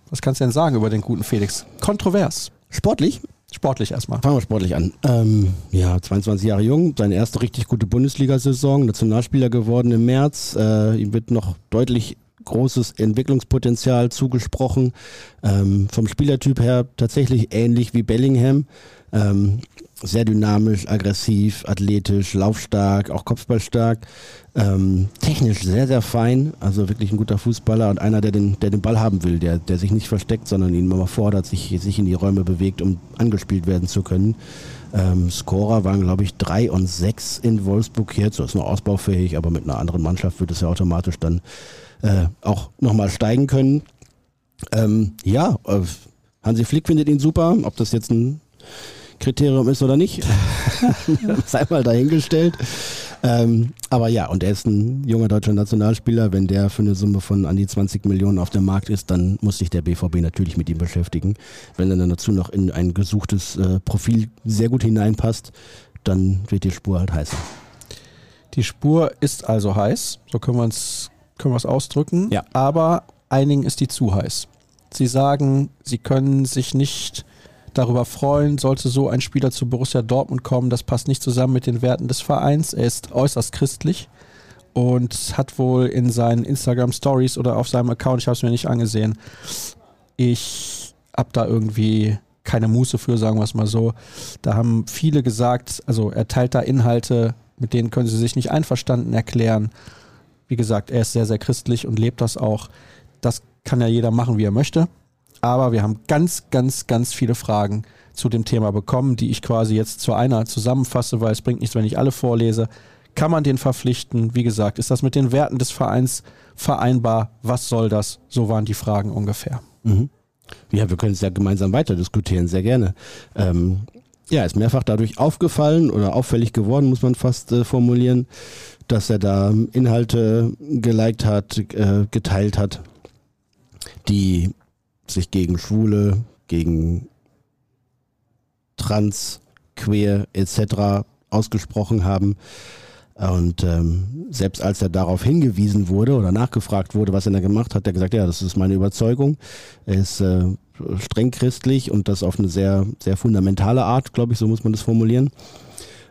Was kannst du denn sagen über den guten Felix? Kontrovers. Sportlich? Sportlich erstmal. Fangen wir sportlich an. 22 Jahre jung, seine erste richtig gute Bundesliga-Saison, Nationalspieler geworden im März. Ihm wird noch deutlich großes Entwicklungspotenzial zugesprochen. Vom Spielertyp her tatsächlich ähnlich wie Bellingham. Sehr dynamisch, aggressiv, athletisch, laufstark, auch kopfballstark, technisch sehr, sehr fein, also wirklich ein guter Fußballer und einer, der den Ball haben will, der sich nicht versteckt, sondern ihn mal fordert, sich in die Räume bewegt, um angespielt werden zu können. Scorer waren, glaube ich, 3 und 6 in Wolfsburg jetzt, das ist noch ausbaufähig, aber mit einer anderen Mannschaft wird es ja automatisch dann auch nochmal steigen können. Hansi Flick findet ihn super, ob das jetzt ein Kriterium ist oder nicht, sei mal dahingestellt. Aber ja, und er ist ein junger deutscher Nationalspieler. Wenn der für eine Summe von an die 20 Millionen auf dem Markt ist, dann muss sich der BVB natürlich mit ihm beschäftigen. Wenn er dann dazu noch in ein gesuchtes Profil sehr gut hineinpasst, dann wird die Spur halt heißer. Die Spur ist also heiß, so können wir es ausdrücken, ja. Aber einigen ist die zu heiß. Sie sagen, sie können sich nicht darüber freuen, sollte so ein Spieler zu Borussia Dortmund kommen, das passt nicht zusammen mit den Werten des Vereins. Er ist äußerst christlich und hat wohl in seinen Instagram-Stories oder auf seinem Account, ich habe es mir nicht angesehen, ich habe da irgendwie keine Muße für, sagen wir es mal so. Da haben viele gesagt, also er teilt da Inhalte, mit denen können sie sich nicht einverstanden erklären. Wie gesagt, er ist sehr, sehr christlich und lebt das auch. Das kann ja jeder machen, wie er möchte. Aber wir haben ganz, ganz, ganz viele Fragen zu dem Thema bekommen, die ich quasi jetzt zu einer zusammenfasse, weil es bringt nichts, wenn ich alle vorlese. Kann man den verpflichten? Wie gesagt, ist das mit den Werten des Vereins vereinbar? Was soll das? So waren die Fragen ungefähr. Mhm. Ja, wir können es ja gemeinsam weiter diskutieren, sehr gerne. Ist mehrfach dadurch aufgefallen oder auffällig geworden, muss man fast formulieren, dass er da Inhalte geliked hat, geteilt hat, die sich gegen Schwule, gegen Trans, Queer etc. ausgesprochen haben. Und selbst als er darauf hingewiesen wurde oder nachgefragt wurde, was er da gemacht hat, hat er gesagt, ja, das ist meine Überzeugung. Er ist streng christlich und das auf eine sehr, sehr fundamentale Art, glaube ich, so muss man das formulieren.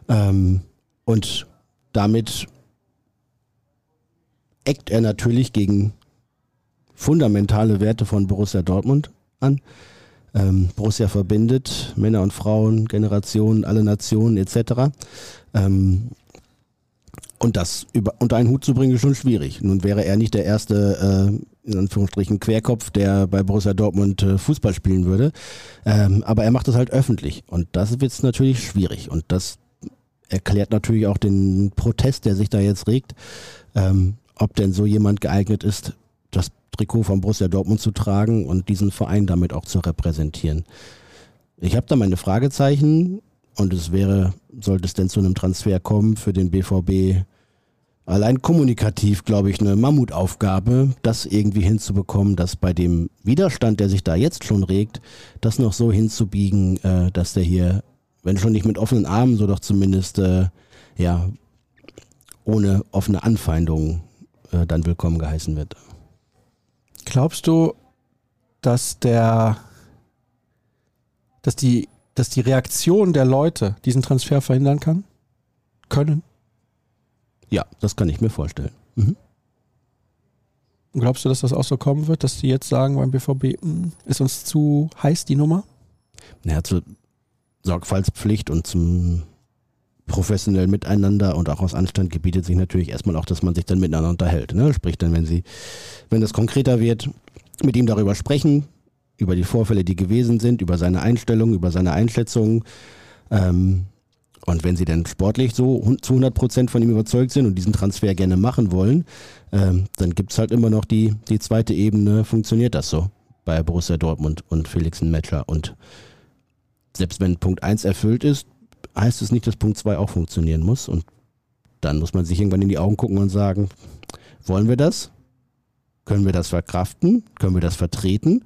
Und damit eckt er natürlich gegen fundamentale Werte von Borussia Dortmund an. Borussia verbindet Männer und Frauen, Generationen, alle Nationen etc. Und das unter einen Hut zu bringen, ist schon schwierig. Nun wäre er nicht der erste, in Anführungsstrichen, Querkopf, der bei Borussia Dortmund Fußball spielen würde. Aber er macht es halt öffentlich. Und das wird natürlich schwierig. Und das erklärt natürlich auch den Protest, der sich da jetzt regt, ob denn so jemand geeignet ist, das Trikot von Borussia Dortmund zu tragen und diesen Verein damit auch zu repräsentieren. Ich habe da meine Fragezeichen und sollte es denn zu einem Transfer kommen, für den BVB allein kommunikativ, glaube ich, eine Mammutaufgabe, das irgendwie hinzubekommen, dass bei dem Widerstand, der sich da jetzt schon regt, das noch so hinzubiegen, dass der hier, wenn schon nicht mit offenen Armen, so doch zumindest ohne offene Anfeindungen dann willkommen geheißen wird. Glaubst du, dass die Reaktion der Leute diesen Transfer verhindern kann? Können? Ja, das kann ich mir vorstellen. Mhm. Und glaubst du, dass das auch so kommen wird, dass die jetzt sagen beim BVB, ist uns zu heiß die Nummer? Naja, zur Sorgfaltspflicht und zum professionell miteinander und auch aus Anstand gebietet sich natürlich erstmal auch, dass man sich dann miteinander unterhält. Ne? Sprich dann, wenn das konkreter wird, mit ihm darüber sprechen, über die Vorfälle, die gewesen sind, über seine Einstellung, über seine Einschätzungen. Und wenn sie dann sportlich so zu 100% von ihm überzeugt sind und diesen Transfer gerne machen wollen, dann gibt es halt immer noch die zweite Ebene, funktioniert das so bei Borussia Dortmund und Felixen Metscher. Und selbst wenn Punkt 1 erfüllt ist, heißt es nicht, dass Punkt 2 auch funktionieren muss. Und dann muss man sich irgendwann in die Augen gucken und sagen, wollen wir das? Können wir das verkraften? Können wir das vertreten?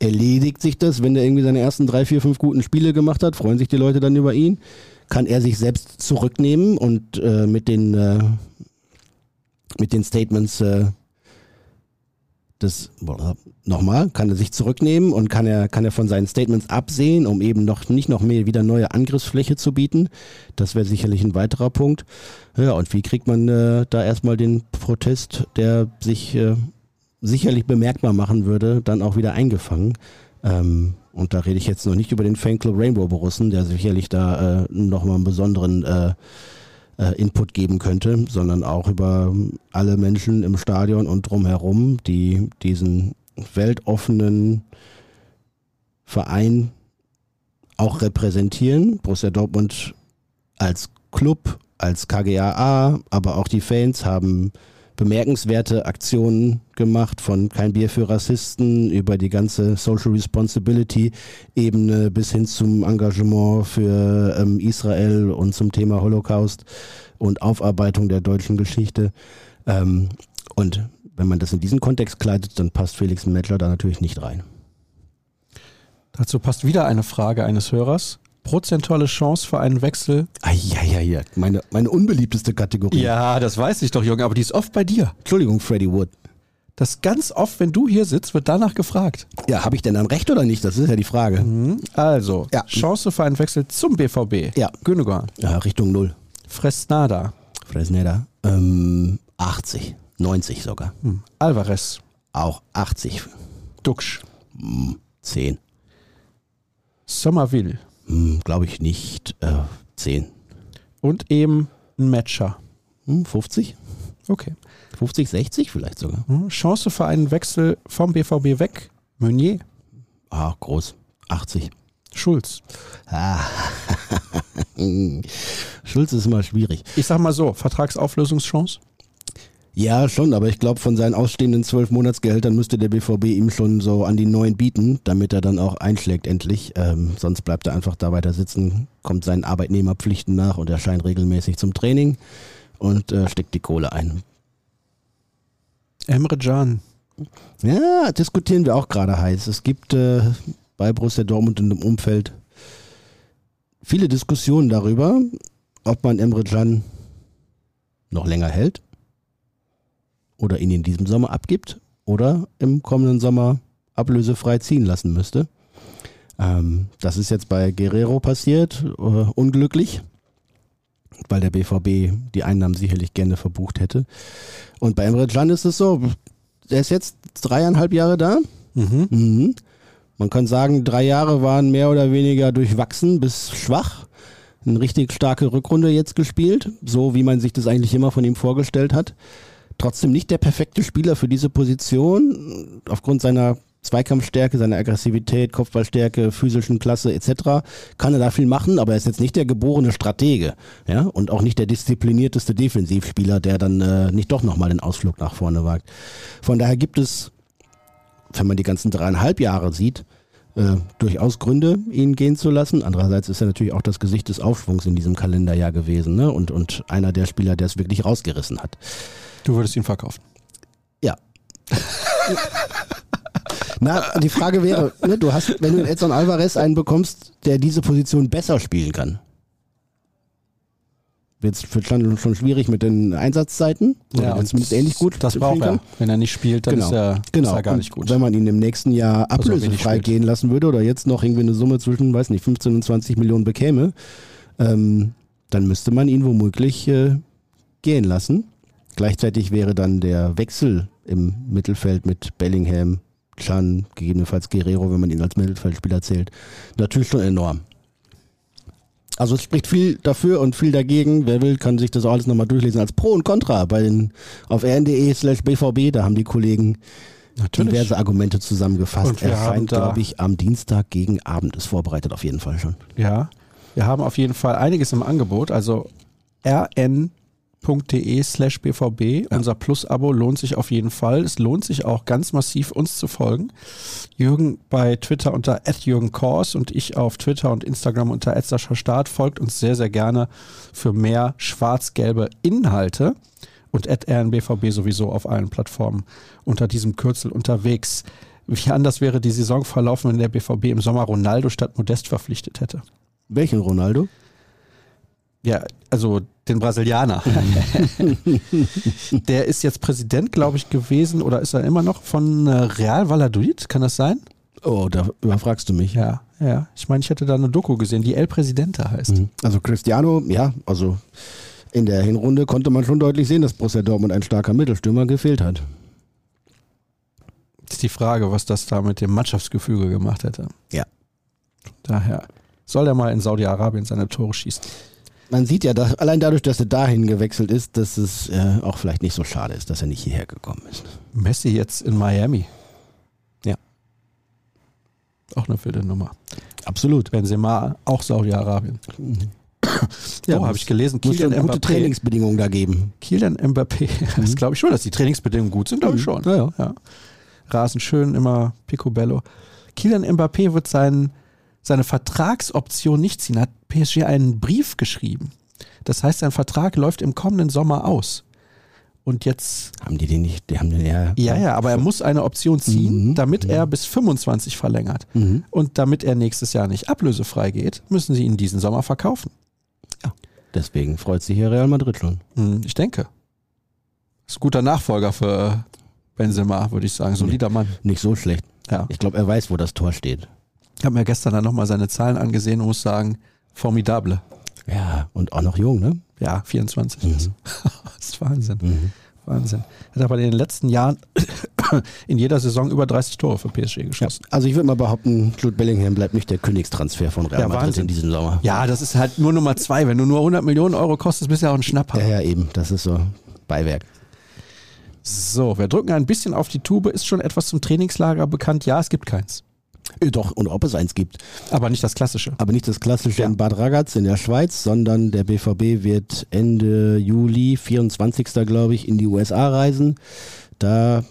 Erledigt sich das, wenn er irgendwie seine ersten 3, 4, 5 guten Spiele gemacht hat? Freuen sich die Leute dann über ihn? Kann er sich selbst zurücknehmen und mit den Statements kann er sich zurücknehmen und kann er von seinen Statements absehen, um eben nicht noch mehr neue Angriffsfläche zu bieten. Das wäre sicherlich ein weiterer Punkt. Ja, und wie kriegt man da erstmal den Protest, der sich sicherlich bemerkbar machen würde, dann auch wieder eingefangen? Und da rede ich jetzt noch nicht über den Fanclub Rainbow Borussen, der sicherlich da nochmal einen besonderen Input geben könnte, sondern auch über alle Menschen im Stadion und drumherum, die diesen weltoffenen Verein auch repräsentieren. Borussia Dortmund als Club, als KGaA, aber auch die Fans haben bemerkenswerte Aktionen gemacht, von Kein Bier für Rassisten über die ganze Social Responsibility Ebene bis hin zum Engagement für Israel und zum Thema Holocaust und Aufarbeitung der deutschen Geschichte. Und wenn man das in diesen Kontext kleidet, dann passt Felix Metzler da natürlich nicht rein. Dazu passt wieder eine Frage eines Hörers. Prozentuale Chance für einen Wechsel? Ja. Meine unbeliebteste Kategorie. Ja, das weiß ich doch, Jürgen, aber die ist oft bei dir. Entschuldigung, Freddy Wood. Das ganz oft, wenn du hier sitzt, wird danach gefragt. Ja, habe ich denn dann recht oder nicht? Das ist ja die Frage. Also, ja. Chance für einen Wechsel zum BVB. Ja. Gündogan. Ja, Richtung 0. Fresneda. 80, 90 sogar. Alvarez. Auch 80. Duxch. 10. Sommerville. Glaube ich nicht. 10. Und eben ein Matcher. 50? Okay. 50, 60 vielleicht sogar. Chance für einen Wechsel vom BVB weg. Meunier. Ah, groß. 80. Schulz. Schulz ist immer schwierig. Ich sag mal so, Vertragsauflösungschance? Ja, schon, aber ich glaube, von seinen ausstehenden 12 Monatsgehältern müsste der BVB ihm schon so an die 9 bieten, damit er dann auch einschlägt endlich. Sonst bleibt er einfach da weiter sitzen, kommt seinen Arbeitnehmerpflichten nach und erscheint regelmäßig zum Training und steckt die Kohle ein. Emre Can. Ja, diskutieren wir auch gerade heiß. Es gibt bei Borussia Dortmund und im Umfeld viele Diskussionen darüber, ob man Emre Can noch länger hält. Oder ihn in diesem Sommer abgibt oder im kommenden Sommer ablösefrei ziehen lassen müsste. Das ist jetzt bei Guerrero passiert, unglücklich, weil der BVB die Einnahmen sicherlich gerne verbucht hätte. Und bei Emre Can ist es so, der ist jetzt 3,5 Jahre da. Mhm. Man kann sagen, 3 Jahre waren mehr oder weniger durchwachsen bis schwach. Eine richtig starke Rückrunde jetzt gespielt, so wie man sich das eigentlich immer von ihm vorgestellt hat. Trotzdem nicht der perfekte Spieler für diese Position, aufgrund seiner Zweikampfstärke, seiner Aggressivität, Kopfballstärke, physischen Klasse etc. kann er da viel machen, aber er ist jetzt nicht der geborene Stratege, ja, und auch nicht der disziplinierteste Defensivspieler, der dann nicht doch nochmal den Ausflug nach vorne wagt. Von daher gibt es, wenn man die ganzen 3,5 Jahre sieht, durchaus Gründe, ihn gehen zu lassen. Andererseits ist er natürlich auch das Gesicht des Aufschwungs in diesem Kalenderjahr gewesen, ne? Und einer der Spieler, der es wirklich rausgerissen hat. Du würdest ihn verkaufen? Ja. Na, die Frage wäre, ne, du hast, wenn du in Edson Alvarez einen bekommst, der diese Position besser spielen kann, wird es für schon schwierig mit den Einsatzzeiten. Ja, und mit ähnlich gut. Das braucht er. Wenn er nicht spielt, dann ist er gar nicht gut. Und wenn man ihn im nächsten Jahr ablösefrei gehen lassen würde oder jetzt noch irgendwie eine Summe zwischen, 15 und 20 Millionen bekäme, dann müsste man ihn womöglich gehen lassen. Gleichzeitig wäre dann der Wechsel im Mittelfeld mit Bellingham, Can, gegebenenfalls Guerrero, wenn man ihn als Mittelfeldspieler zählt, natürlich schon enorm. Also es spricht viel dafür und viel dagegen. Wer will, kann sich das alles nochmal durchlesen als Pro und Contra auf rn.de/bvb. Da haben die Kollegen diverse Argumente zusammengefasst. Erscheint, glaube ich, am Dienstag gegen Abend. Ist vorbereitet auf jeden Fall schon. Ja, wir haben auf jeden Fall einiges im Angebot. Also rn.de/bvb. Unser Plus-Abo lohnt sich auf jeden Fall. Es lohnt sich auch ganz massiv, uns zu folgen. Jürgen bei Twitter unter @JürgenKors und ich auf Twitter und Instagram unter @SaschaStart. Folgt uns sehr, sehr gerne für mehr schwarz-gelbe Inhalte und @rnbvb sowieso auf allen Plattformen unter diesem Kürzel unterwegs. Wie anders wäre die Saison verlaufen, wenn der BVB im Sommer Ronaldo statt Modest verpflichtet hätte? Welchen Ronaldo? Ja, also den Brasilianer. Der ist jetzt Präsident, glaube ich, gewesen oder ist er immer noch von Real Valladolid, kann das sein? Oh, da überfragst du mich. Ja. Ich meine, ich hätte da eine Doku gesehen, die El Presidente heißt. Also Cristiano, ja, also in der Hinrunde konnte man schon deutlich sehen, dass Borussia Dortmund ein starker Mittelstürmer gefehlt hat. ist die Frage, was das da mit dem Mannschaftsgefüge gemacht hätte. Ja. Daher soll er mal in Saudi-Arabien seine Tore schießen. Man sieht ja, dass allein dadurch, dass er dahin gewechselt ist, dass es auch vielleicht nicht so schade ist, dass er nicht hierher gekommen ist. Messi jetzt in Miami. Ja. Auch eine wilde Nummer. Absolut. Benzema, auch Saudi-Arabien. Mhm. Ja, habe ich gelesen. Muss ja gute Trainingsbedingungen da geben. Kylian Mbappé. Das glaube ich schon, dass die Trainingsbedingungen gut sind, glaube ich schon. Ja, ja. Ja. Rasen schön, immer picobello. Kylian Mbappé wird seine Vertragsoption nicht ziehen. Hat PSG einen Brief geschrieben. Das heißt, sein Vertrag läuft im kommenden Sommer aus. Und jetzt... Haben die den nicht? Die haben den ja... Ja, ja, aber er muss eine Option ziehen, damit er bis 25 verlängert. Mhm. Und damit er nächstes Jahr nicht ablösefrei geht, müssen sie ihn diesen Sommer verkaufen. Ja. Deswegen freut sich hier Real Madrid schon. Ich denke. Ist ein guter Nachfolger für Benzema, würde ich sagen. Solider Mann. Nicht so schlecht. Ja. Ich glaube, er weiß, wo das Tor steht. Ich habe mir gestern dann nochmal seine Zahlen angesehen und muss sagen, formidable. Ja, und auch noch jung, ne? Ja, 24. Das ist Wahnsinn. Wahnsinn. Hat aber in den letzten Jahren in jeder Saison über 30 Tore für PSG geschossen. Ja, also ich würde mal behaupten, Jude Bellingham bleibt nicht der Königstransfer von Real Madrid in diesem Sommer. Ja, das ist halt nur Nummer 2. Wenn du nur 100 Millionen Euro kostest, bist du ja auch ein Schnapper. Ja, ja, eben. Das ist so Beiwerk. So, wir drücken ein bisschen auf die Tube. Ist schon etwas zum Trainingslager bekannt? Ja, es gibt keins. Doch, und ob es eins gibt. Aber nicht das Klassische. Aber nicht das Klassische in Bad Ragaz in der Schweiz, sondern der BVB wird Ende Juli, 24. glaube ich, in die USA reisen. Da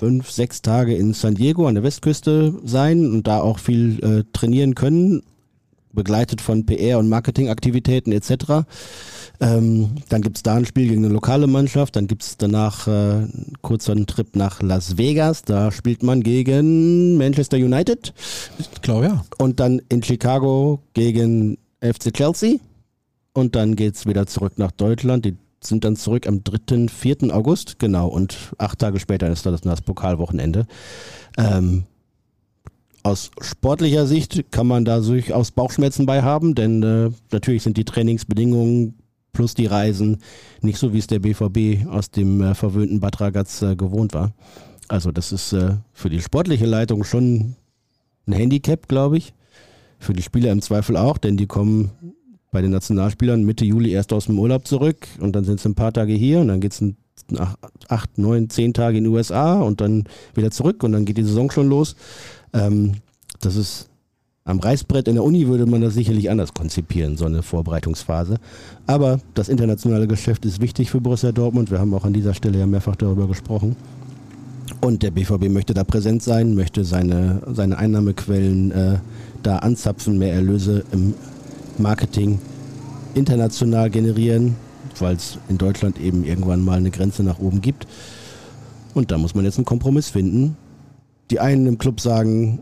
5-6 Tage in San Diego an der Westküste sein und da auch viel trainieren können, begleitet von PR- und Marketingaktivitäten etc. Dann gibt es da ein Spiel gegen eine lokale Mannschaft, dann gibt es danach kurz einen Trip nach Las Vegas, da spielt man gegen Manchester United. Ich glaube, ja. Und dann in Chicago gegen FC Chelsea und dann geht es wieder zurück nach Deutschland, die sind dann zurück am 3., 4. August, genau, und 8 Tage später ist dann das Pokalwochenende. Aus sportlicher Sicht kann man da durchaus Bauchschmerzen bei haben, denn natürlich sind die Trainingsbedingungen plus die Reisen nicht so, wie es der BVB aus dem verwöhnten Bad Ragaz gewohnt war. Also das ist für die sportliche Leitung schon ein Handicap, glaube ich. Für die Spieler im Zweifel auch, denn die kommen bei den Nationalspielern Mitte Juli erst aus dem Urlaub zurück und dann sind es ein paar Tage hier und dann geht es nach 8, 9, 10 Tage in den USA und dann wieder zurück und dann geht die Saison schon los. Das ist am Reißbrett in der Uni würde man das sicherlich anders konzipieren, so eine Vorbereitungsphase. Aber das internationale Geschäft ist wichtig für Borussia Dortmund. Wir haben auch an dieser Stelle ja mehrfach darüber gesprochen. Und der BVB möchte da präsent sein, möchte seine Einnahmequellen da anzapfen, mehr Erlöse im Marketing international generieren, weil es in Deutschland eben irgendwann mal eine Grenze nach oben gibt. Und da muss man jetzt einen Kompromiss finden. Die einen im Club sagen,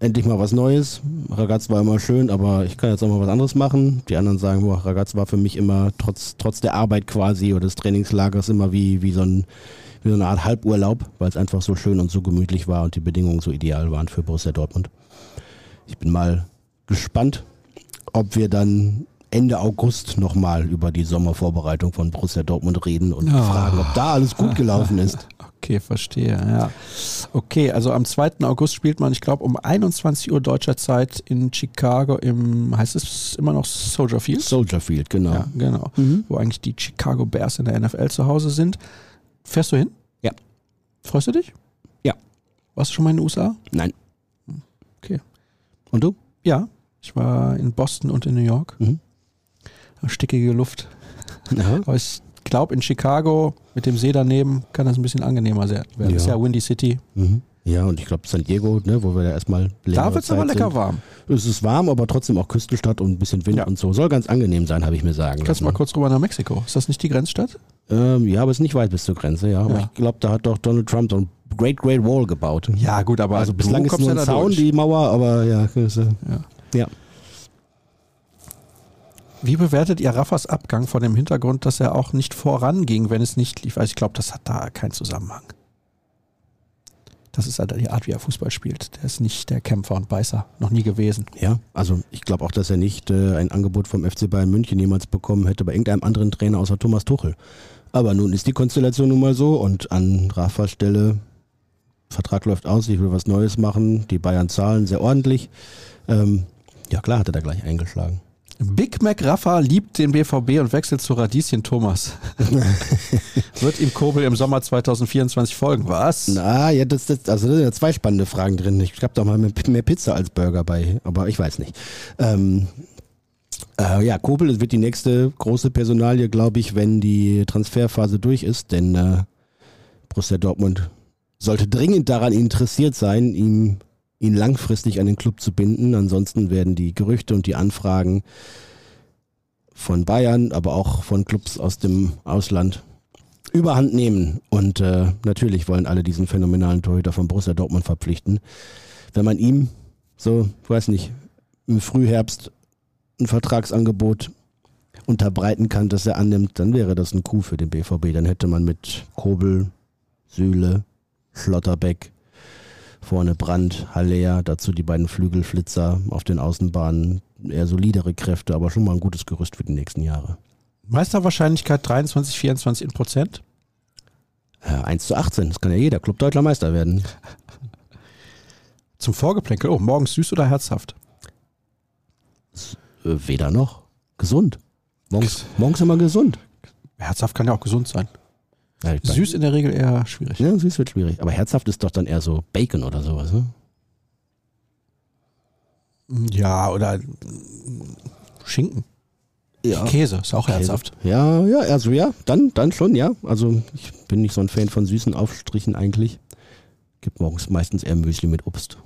endlich mal was Neues. Ragaz war immer schön, aber ich kann jetzt auch mal was anderes machen. Die anderen sagen, boah, Ragaz war für mich immer trotz der Arbeit quasi oder des Trainingslagers immer wie so eine Art Halburlaub, weil es einfach so schön und so gemütlich war und die Bedingungen so ideal waren für Borussia Dortmund. Ich bin mal gespannt, ob wir dann Ende August nochmal über die Sommervorbereitung von Borussia Dortmund reden und fragen, ob da alles gut gelaufen ist. Okay, verstehe, ja. Okay, also am 2. August spielt man, ich glaube, um 21 Uhr deutscher Zeit in Chicago heißt es immer noch Soldier Field? Soldier Field, genau. Ja, genau. Wo eigentlich die Chicago Bears in der NFL zu Hause sind. Fährst du hin? Ja. Freust du dich? Ja. Warst du schon mal in den USA? Nein. Okay. Und du? Ja, ich war in Boston und in New York. Stickige Luft. Ja. Aber ich glaube, in Chicago mit dem See daneben kann das ein bisschen angenehmer werden. Das ist ja Windy City. Ja, und ich glaube San Diego, ne, wo wir da erstmal da wird es aber lecker warm. Es ist warm, aber trotzdem auch Küstenstadt und ein bisschen Wind und so. Soll ganz angenehm sein, habe ich mir sagen lassen. Kannst du mal kurz rüber nach Mexiko. Ist das nicht die Grenzstadt? Ja, aber es ist nicht weit bis zur Grenze, ja. Aber ich glaube, da hat doch Donald Trump so ein Great Wall gebaut. Ja, gut, aber also bislang ist nur ein Zaun, die Mauer, aber ja. Wie bewertet ihr Raffas Abgang vor dem Hintergrund, dass er auch nicht voranging, wenn es nicht lief? Also ich glaube, das hat da keinen Zusammenhang. Das ist halt die Art, wie er Fußball spielt. Der ist nicht der Kämpfer und Beißer. Noch nie gewesen. Ja, also ich glaube auch, dass er nicht ein Angebot vom FC Bayern München jemals bekommen hätte bei irgendeinem anderen Trainer außer Thomas Tuchel. Aber nun ist die Konstellation nun mal so und an Raffas Stelle Vertrag läuft aus, ich will was Neues machen, die Bayern zahlen sehr ordentlich. Ja klar, hat er da gleich eingeschlagen. Big Mac Rafa liebt den BVB und wechselt zu Radieschen Thomas. Wird ihm Kobel im Sommer 2024 folgen, was? Na, ja, also da sind ja zwei spannende Fragen drin. Ich glaube doch mal mehr Pizza als Burger bei, aber ich weiß nicht. Ja, Kobel wird die nächste große Personalie, glaube ich, wenn die Transferphase durch ist, denn Borussia Dortmund sollte dringend daran interessiert sein, ihn langfristig an den Club zu binden. Ansonsten werden die Gerüchte und die Anfragen von Bayern, aber auch von Clubs aus dem Ausland überhand nehmen. Und natürlich wollen alle diesen phänomenalen Torhüter von Borussia Dortmund verpflichten. Wenn man ihm so, ich weiß nicht, im Frühherbst ein Vertragsangebot unterbreiten kann, das er annimmt, dann wäre das ein Coup für den BVB. Dann hätte man mit Kobel, Süle, Schlotterbeck, vorne Brandt, Haller, dazu die beiden Flügelflitzer auf den Außenbahnen. Eher solidere Kräfte, aber schon mal ein gutes Gerüst für die nächsten Jahre. Meisterwahrscheinlichkeit 23-24 in Prozent? 1:18, das kann ja jeder Club Deutscher Meister werden. Zum Vorgeplänkel, oh, morgens süß oder herzhaft? Weder noch. Gesund. Morgens immer gesund. Herzhaft kann ja auch gesund sein. Ja, süß in der Regel eher schwierig. Ja, süß wird schwierig. Aber herzhaft ist doch dann eher so Bacon oder sowas, ne? Ja, oder Schinken. Ja. Käse ist auch Käse. Herzhaft. Ja, also ja, dann schon, ja. Also ich bin nicht so ein Fan von süßen Aufstrichen eigentlich. Gibt morgens meistens eher Müsli mit Obst.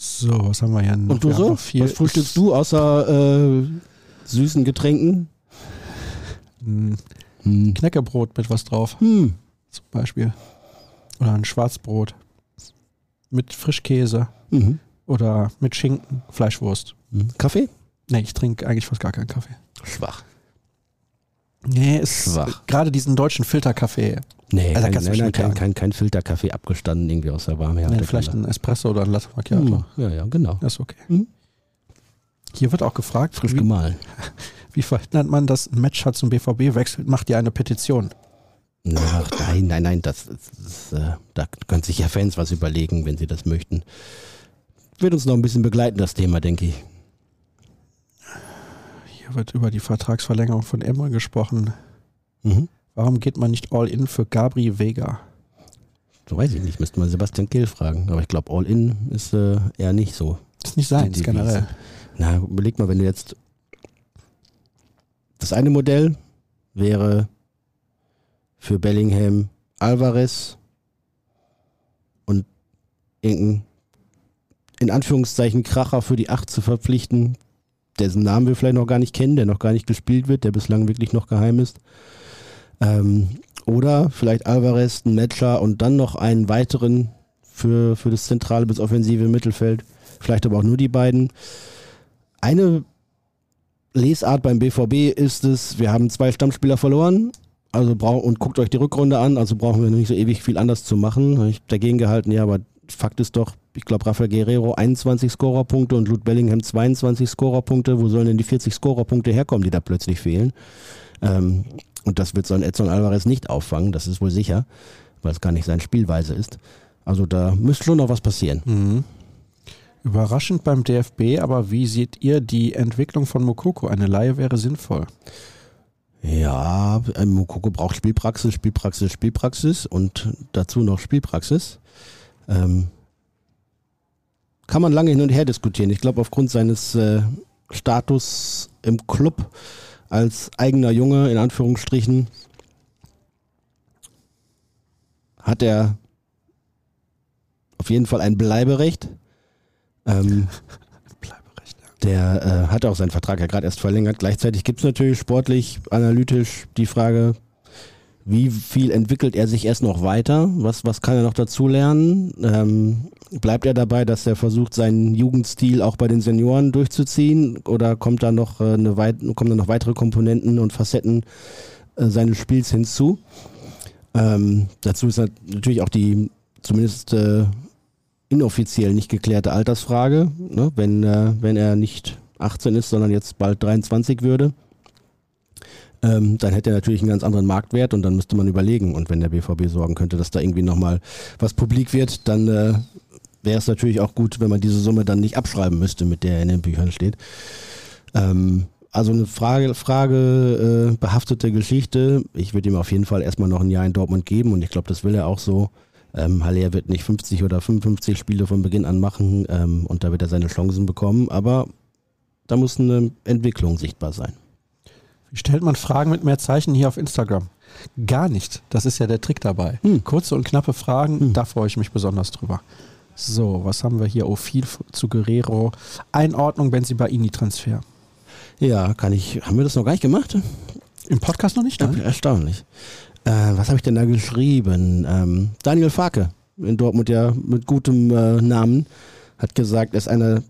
So, was haben wir hier noch? Und du so? Was frühstückst du außer süßen Getränken? Knäckebrot mit was drauf. Zum Beispiel. Oder ein Schwarzbrot. Mit Frischkäse. Oder mit Schinken, Fleischwurst. Kaffee? Nee, ich trinke eigentlich fast gar keinen Kaffee. Schwach. Nee, ist gerade diesen deutschen Filterkaffee. Nee, also kein Filterkaffee abgestanden irgendwie aus der Warme. Nee, vielleicht ein Espresso oder ein Latte Macchiato. Ja, genau. Das ist okay. Hier wird auch gefragt, frisch gemahlen. Wie verhindert man, dass ein Match hat zum BVB wechselt? Macht ihr eine Petition? Nein, da können sich ja Fans was überlegen, wenn sie das möchten. Wird uns noch ein bisschen begleiten, das Thema, denke ich. Hier wird über die Vertragsverlängerung von Emre gesprochen. Warum geht man nicht All-In für Gabri Vega? So weiß ich nicht, müsste man Sebastian Kehl fragen. Aber ich glaube, All-In ist eher nicht so. Das ist nicht seins generell. Na, überleg mal, wenn du jetzt... Das eine Modell wäre für Bellingham Alvarez und irgendeinen in Anführungszeichen Kracher für die 8 zu verpflichten, dessen Namen wir vielleicht noch gar nicht kennen, der noch gar nicht gespielt wird, der bislang wirklich noch geheim ist. Oder vielleicht Alvarez, ein Matcher und dann noch einen weiteren für das zentrale bis offensive Mittelfeld. Vielleicht aber auch nur die beiden. Eine Lesart beim BVB ist es, wir haben 2 Stammspieler verloren, also und guckt euch die Rückrunde an, also brauchen wir nicht so ewig viel anders zu machen. Ich habe dagegen gehalten, ja, aber Fakt ist doch, ich glaube, Rafael Guerrero 21 Scorerpunkte und Jude Bellingham 22 Scorerpunkte. Wo sollen denn die 40 Scorerpunkte herkommen, die da plötzlich fehlen? Und das wird so ein Edson Alvarez nicht auffangen, das ist wohl sicher, weil es gar nicht seine Spielweise ist. Also da müsste schon noch was passieren. Überraschend beim DFB, aber wie seht ihr die Entwicklung von Moukoko? Eine Leihe wäre sinnvoll. Ja, Moukoko braucht Spielpraxis und dazu noch Spielpraxis. Kann man lange hin und her diskutieren. Ich glaube, aufgrund seines Status im Club als eigener Junge, in Anführungsstrichen, hat er auf jeden Fall ein Bleiberecht. Der hat auch seinen Vertrag ja gerade erst verlängert. Gleichzeitig gibt es natürlich sportlich, analytisch die Frage, wie viel entwickelt er sich erst noch weiter? Was kann er noch dazu lernen? Bleibt er dabei, dass er versucht, seinen Jugendstil auch bei den Senioren durchzuziehen? Oder kommen da noch weitere Komponenten und Facetten seines Spiels hinzu? Dazu ist natürlich auch die zumindest inoffiziell nicht geklärte Altersfrage, ne? Wenn er nicht 18 ist, sondern jetzt bald 23 würde. dann hätte er natürlich einen ganz anderen Marktwert und dann müsste man überlegen. Und wenn der BVB sorgen könnte, dass da irgendwie nochmal was publik wird, dann wäre es natürlich auch gut, wenn man diese Summe dann nicht abschreiben müsste, mit der er in den Büchern steht. Also eine Frage behaftete Geschichte. Ich würde ihm auf jeden Fall erstmal noch ein Jahr in Dortmund geben und ich glaube, das will er auch so. Haller wird nicht 50 oder 55 Spiele von Beginn an machen und da wird er seine Chancen bekommen, aber da muss eine Entwicklung sichtbar sein. Wie stellt man Fragen mit mehr Zeichen hier auf Instagram? Gar nicht. Das ist ja der Trick dabei. Kurze und knappe Fragen, da freue ich mich besonders drüber. So, was haben wir hier? Oh, viel zu Guerrero. Einordnung, Benzibaini-Transfer. Ja, haben wir das noch gar nicht gemacht? Im Podcast noch nicht? Nein? Erstaunlich. Was habe ich denn da geschrieben? Daniel Farke, in Dortmund ja mit gutem Namen, hat gesagt, er ist einer,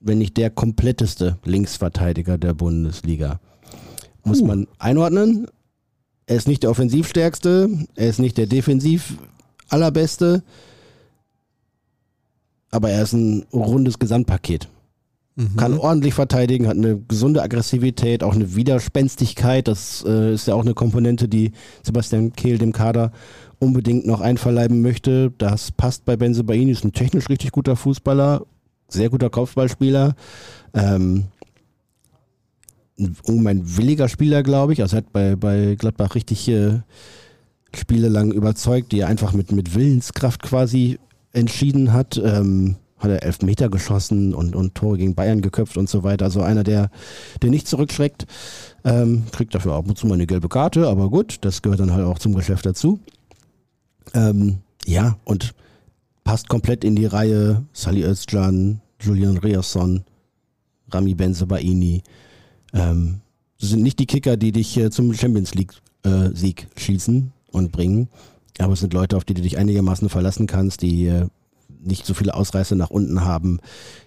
wenn nicht der kompletteste Linksverteidiger der Bundesliga. Muss man einordnen. Er ist nicht der offensivstärkste, er ist nicht der defensiv allerbeste, aber er ist ein rundes Gesamtpaket. Kann ordentlich verteidigen, hat eine gesunde Aggressivität, auch eine Widerspenstigkeit. Das ist ja auch eine Komponente, die Sebastian Kehl dem Kader unbedingt noch einverleiben möchte. Das passt bei Benzibaini, ist ein technisch richtig guter Fußballer, sehr guter Kopfballspieler. Ein williger Spieler, glaube ich. Also hat bei Gladbach richtig Spiele lang überzeugt, die er einfach mit Willenskraft quasi entschieden hat. Hat er Elfmeter geschossen und Tore gegen Bayern geköpft und so weiter. Also einer, der nicht zurückschreckt, kriegt dafür ab und zu mal eine gelbe Karte, aber gut, das gehört dann halt auch zum Geschäft dazu. Ja, und passt komplett in die Reihe Salih Özcan, Julian Rierson, Ramy Benzibaini. Sind nicht die Kicker, die dich zum Champions-League-Sieg schießen und bringen, aber es sind Leute, auf die du dich einigermaßen verlassen kannst, die nicht so viele Ausreißer nach unten haben,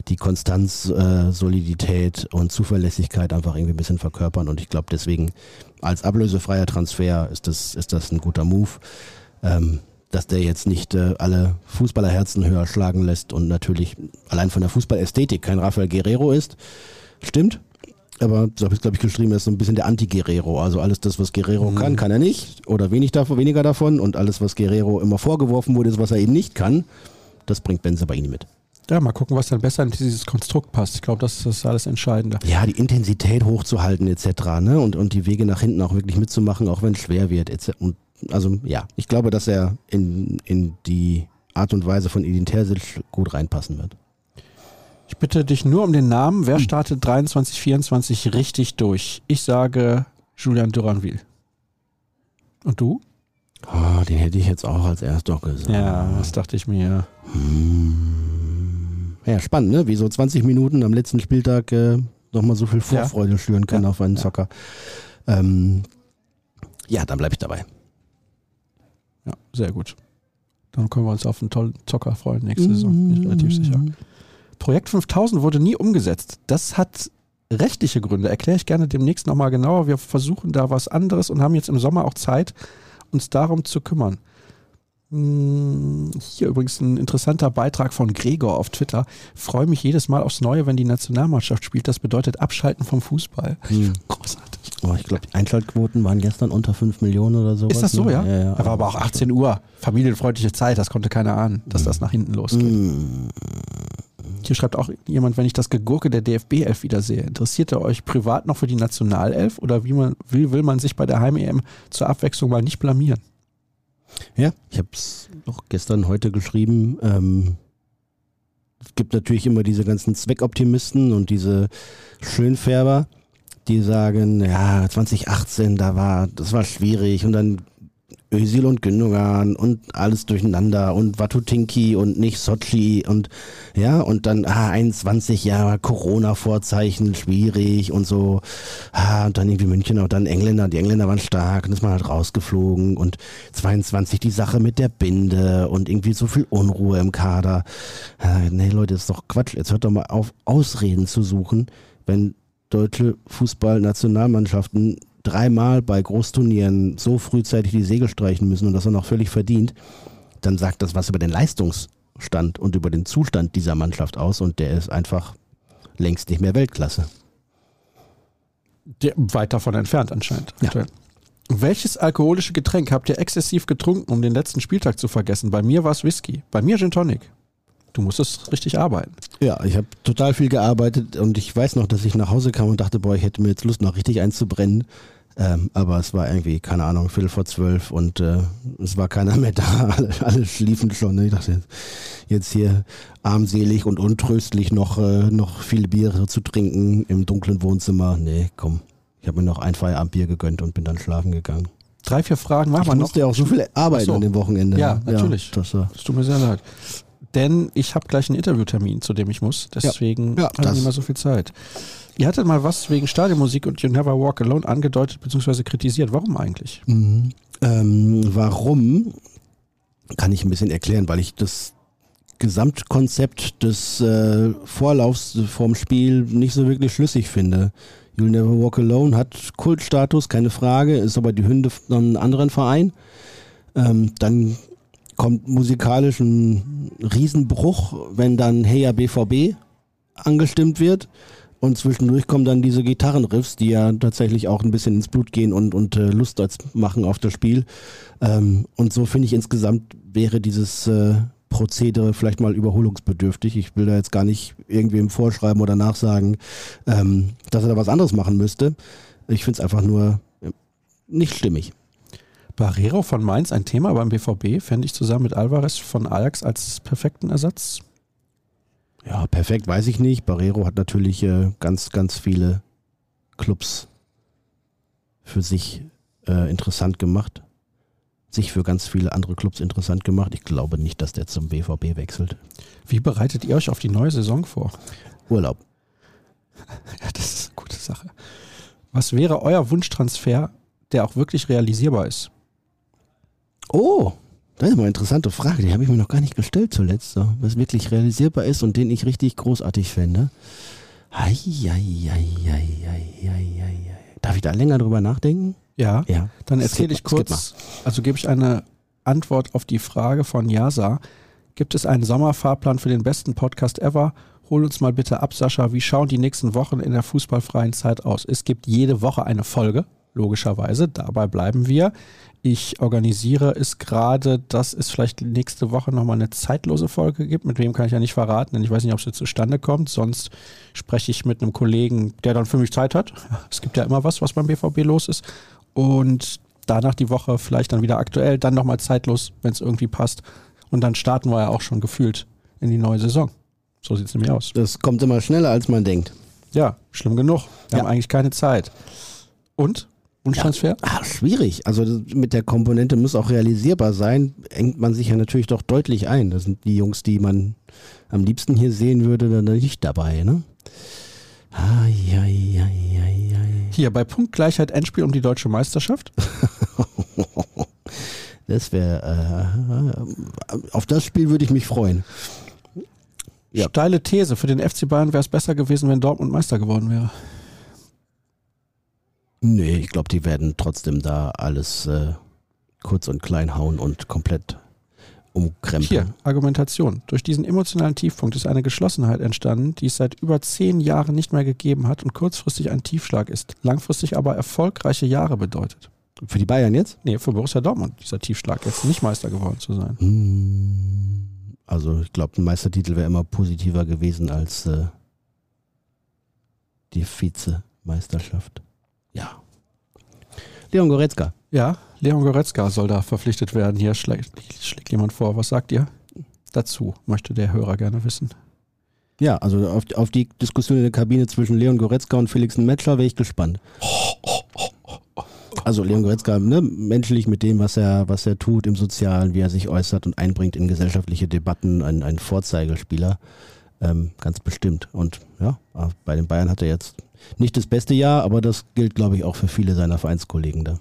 die Konstanz, Solidität und Zuverlässigkeit einfach irgendwie ein bisschen verkörpern und ich glaube deswegen als ablösefreier Transfer ist das ein guter Move, dass der jetzt nicht alle Fußballerherzen höher schlagen lässt und natürlich allein von der Fußballästhetik kein Rafael Guerrero ist, stimmt, aber so habe ich es glaube ich geschrieben, er ist so ein bisschen der Anti-Guerrero, also alles das, was Guerrero kann er nicht oder weniger davon und alles, was Guerrero immer vorgeworfen wurde, ist, was er eben nicht kann. Das bringt Benzibaini mit. Ja, mal gucken, was dann besser in dieses Konstrukt passt. Ich glaube, das ist alles Entscheidende. Ja, die Intensität hochzuhalten etc. Ne? Und die Wege nach hinten auch wirklich mitzumachen, auch wenn es schwer wird. Etc. Und, also ja, ich glaube, dass er in die Art und Weise von Edin Terzic gut reinpassen wird. Ich bitte dich nur um den Namen. Wer startet 23/24 richtig durch? Ich sage Julian Duranville. Und du? Oh, den hätte ich jetzt auch als erst doch gesagt. Ja, das dachte ich mir. Ja, spannend, ne? Wie so 20 Minuten am letzten Spieltag nochmal so viel Vorfreude schüren kann auf einen Zocker. Ja, dann bleibe ich dabei. Ja, sehr gut. Dann können wir uns auf einen tollen Zocker freuen nächste Saison, bin ich relativ sicher. Projekt 5000 wurde nie umgesetzt. Das hat rechtliche Gründe. Erkläre ich gerne demnächst nochmal genauer. Wir versuchen da was anderes und haben jetzt im Sommer auch Zeit, uns darum zu kümmern. Hier übrigens ein interessanter Beitrag von Gregor auf Twitter. Freue mich jedes Mal aufs Neue, wenn die Nationalmannschaft spielt. Das bedeutet Abschalten vom Fußball. Großartig. Oh, ich glaube, die Einschaltquoten waren gestern unter 5 Millionen oder sowas. Ist das so, ja? Ja. Da war aber auch 18 Uhr. Familienfreundliche Zeit, das konnte keiner ahnen, dass das nach hinten losgeht. Hier schreibt auch jemand, wenn ich das Gegurke der DFB-Elf wieder sehe, interessiert ihr euch privat noch für die Nationalelf oder will man sich bei der Heim-EM zur Abwechslung mal nicht blamieren? Ja, ich habe es auch heute geschrieben. Es gibt natürlich immer diese ganzen Zweckoptimisten und diese Schönfärber, die sagen, ja, 2018, das war schwierig und dann Özil und Gündogan und alles durcheinander und Watutinki und nicht Sochi und ja und dann 21 Jahre Corona-Vorzeichen schwierig und so und dann irgendwie München und dann Engländer, die Engländer waren stark und ist man halt rausgeflogen und 22 die Sache mit der Binde und irgendwie so viel Unruhe im Kader. Nee Leute, ist doch Quatsch, jetzt hört doch mal auf, Ausreden zu suchen, wenn deutsche Fußballnationalmannschaften dreimal bei Großturnieren so frühzeitig die Segel streichen müssen und das dann auch völlig verdient, dann sagt das was über den Leistungsstand und über den Zustand dieser Mannschaft aus und der ist einfach längst nicht mehr Weltklasse. Weit davon entfernt anscheinend. Ja. Welches alkoholische Getränk habt ihr exzessiv getrunken, um den letzten Spieltag zu vergessen? Bei mir war es Whisky, bei mir Gin Tonic. Du musstest richtig arbeiten. Ja, ich habe total viel gearbeitet und ich weiß noch, dass ich nach Hause kam und dachte, boah, ich hätte mir jetzt Lust, noch richtig einzubrennen. Aber es war irgendwie, keine Ahnung, 11:45 und es war keiner mehr da. Alle schliefen schon. Ne? Ich dachte, jetzt hier armselig und untröstlich noch viele Biere zu trinken im dunklen Wohnzimmer. Nee, komm. Ich habe mir noch ein Feierabendbier gegönnt und bin dann schlafen gegangen. 3-4 Fragen machen wir noch. Ich musste ja auch so viel arbeiten an dem Wochenende. Ja, natürlich. Ja, das tut mir sehr leid. Denn ich habe gleich einen Interviewtermin, zu dem ich muss. Deswegen habe ich nicht mehr so viel Zeit. Ihr hattet mal was wegen Stadionmusik und You Never Walk Alone angedeutet bzw. kritisiert. Warum eigentlich? Mhm. Warum? Kann ich ein bisschen erklären, weil ich das Gesamtkonzept des Vorlaufs vorm Spiel nicht so wirklich schlüssig finde. You'll Never Walk Alone hat Kultstatus, keine Frage, ist aber die Hymne von einem anderen Verein. Dann kommt musikalisch ein Riesenbruch, wenn dann Heya BVB angestimmt wird. Und zwischendurch kommen dann diese Gitarrenriffs, die ja tatsächlich auch ein bisschen ins Blut gehen und Lust machen auf das Spiel. Und so finde ich insgesamt wäre dieses Prozedere vielleicht mal überholungsbedürftig. Ich will da jetzt gar nicht irgendwem vorschreiben oder nachsagen, dass er da was anderes machen müsste. Ich finde es einfach nur nicht stimmig. Barreiro von Mainz, ein Thema beim BVB, fände ich zusammen mit Alvarez von Ajax als perfekten Ersatz. Ja, perfekt weiß ich nicht. Barreiro hat natürlich ganz, ganz viele Clubs für sich interessant gemacht. Sich für ganz viele andere Clubs interessant gemacht. Ich glaube nicht, dass der zum BVB wechselt. Wie bereitet ihr euch auf die neue Saison vor? Urlaub. Ja, das ist eine gute Sache. Was wäre euer Wunschtransfer, der auch wirklich realisierbar ist? Oh, das ist mal eine interessante Frage, die habe ich mir noch gar nicht gestellt zuletzt. So. Was wirklich realisierbar ist und den ich richtig großartig fände. Darf ich da länger drüber nachdenken? Ja. Dann erzähle ich kurz, also gebe ich eine Antwort auf die Frage von Yasa. Gibt es einen Sommerfahrplan für den besten Podcast ever? Hol uns mal bitte ab, Sascha. Wie schauen die nächsten Wochen in der fußballfreien Zeit aus? Es gibt jede Woche eine Folge. Logischerweise, dabei bleiben wir. Ich organisiere es gerade, dass es vielleicht nächste Woche nochmal eine zeitlose Folge gibt. Mit wem kann ich ja nicht verraten, denn ich weiß nicht, ob es jetzt zustande kommt. Sonst spreche ich mit einem Kollegen, der dann für mich Zeit hat. Es gibt ja immer was beim BVB los ist. Und danach die Woche vielleicht dann wieder aktuell, dann nochmal zeitlos, wenn es irgendwie passt. Und dann starten wir ja auch schon gefühlt in die neue Saison. So sieht es nämlich aus. Das kommt immer schneller, als man denkt. Ja, schlimm genug. Wir haben eigentlich keine Zeit. Und? Wunschtransfer? Ja, schwierig. Also mit der Komponente muss auch realisierbar sein, engt man sich ja natürlich doch deutlich ein. Das sind die Jungs, die man am liebsten hier sehen würde, dann nicht dabei. Ne? Hier bei Punktgleichheit Endspiel um die deutsche Meisterschaft. Das wäre, auf das Spiel würde ich mich freuen. Ja. Steile These, für den FC Bayern wäre es besser gewesen, wenn Dortmund Meister geworden wäre. Nee, ich glaube, die werden trotzdem da alles kurz und klein hauen und komplett umkrempeln. Hier, Argumentation. Durch diesen emotionalen Tiefpunkt ist eine Geschlossenheit entstanden, die es seit über 10 Jahren nicht mehr gegeben hat und kurzfristig ein Tiefschlag ist, langfristig aber erfolgreiche Jahre bedeutet. Für die Bayern jetzt? Nee, für Borussia Dortmund, dieser Tiefschlag, jetzt nicht Meister geworden zu sein. Also ich glaube, ein Meistertitel wäre immer positiver gewesen als die Vizemeisterschaft. Ja. Leon Goretzka. Ja, Leon Goretzka soll da verpflichtet werden. Hier schlägt jemand vor. Was sagt ihr dazu? Möchte der Hörer gerne wissen. Ja, also auf die Diskussion in der Kabine zwischen Leon Goretzka und Felix Metscher wäre ich gespannt. Also Leon Goretzka, ne, menschlich mit dem, was er tut im Sozialen, wie er sich äußert und einbringt in gesellschaftliche Debatten, ein Vorzeigespieler. Ganz bestimmt. Und ja, bei den Bayern hat er jetzt nicht das beste Jahr, aber das gilt, glaube ich, auch für viele seiner Vereinskollegen da.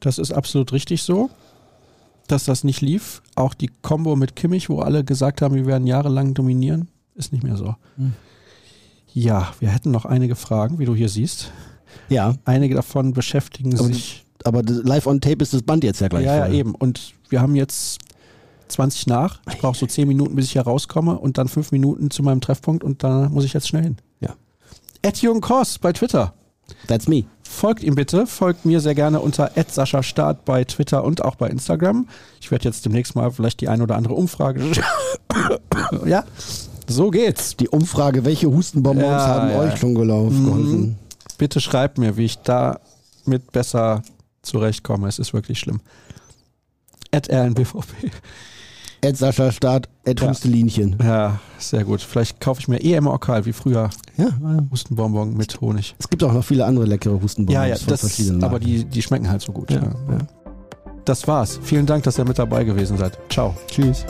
Das ist absolut richtig so, dass das nicht lief. Auch die Kombo mit Kimmich, wo alle gesagt haben, wir werden jahrelang dominieren, ist nicht mehr so. Hm. Ja, wir hätten noch einige Fragen, wie du hier siehst. Ja. Einige davon beschäftigen sich. Aber live on tape ist das Band jetzt ja gleich. Ja, voll. Ja, eben. Und wir haben jetzt 20 nach. Ich brauche so 10 Minuten, bis ich hier rauskomme und dann 5 Minuten zu meinem Treffpunkt und dann muss ich jetzt schnell hin. Ja. @JürgenKors bei Twitter. That's me. Folgt ihm bitte, folgt mir sehr gerne unter @SaschaStart bei Twitter und auch bei Instagram. Ich werde jetzt demnächst mal vielleicht die ein oder andere Umfrage. Ja, so geht's. Die Umfrage, welche Hustenbonbons haben euch schon geholfen? Bitte schreibt mir, wie ich damit besser zurechtkomme. Es ist wirklich schlimm. @RNBVB. @SaschaStart, @Hustelinchen. Ja, sehr gut. Vielleicht kaufe ich mir eh immer Okal wie früher. Ja, Hustenbonbon mit Honig. Es gibt auch noch viele andere leckere Hustenbonbons. Ja, von verschiedenen Marken. Aber die schmecken halt so gut. Ja. Das war's. Vielen Dank, dass ihr mit dabei gewesen seid. Ciao. Tschüss.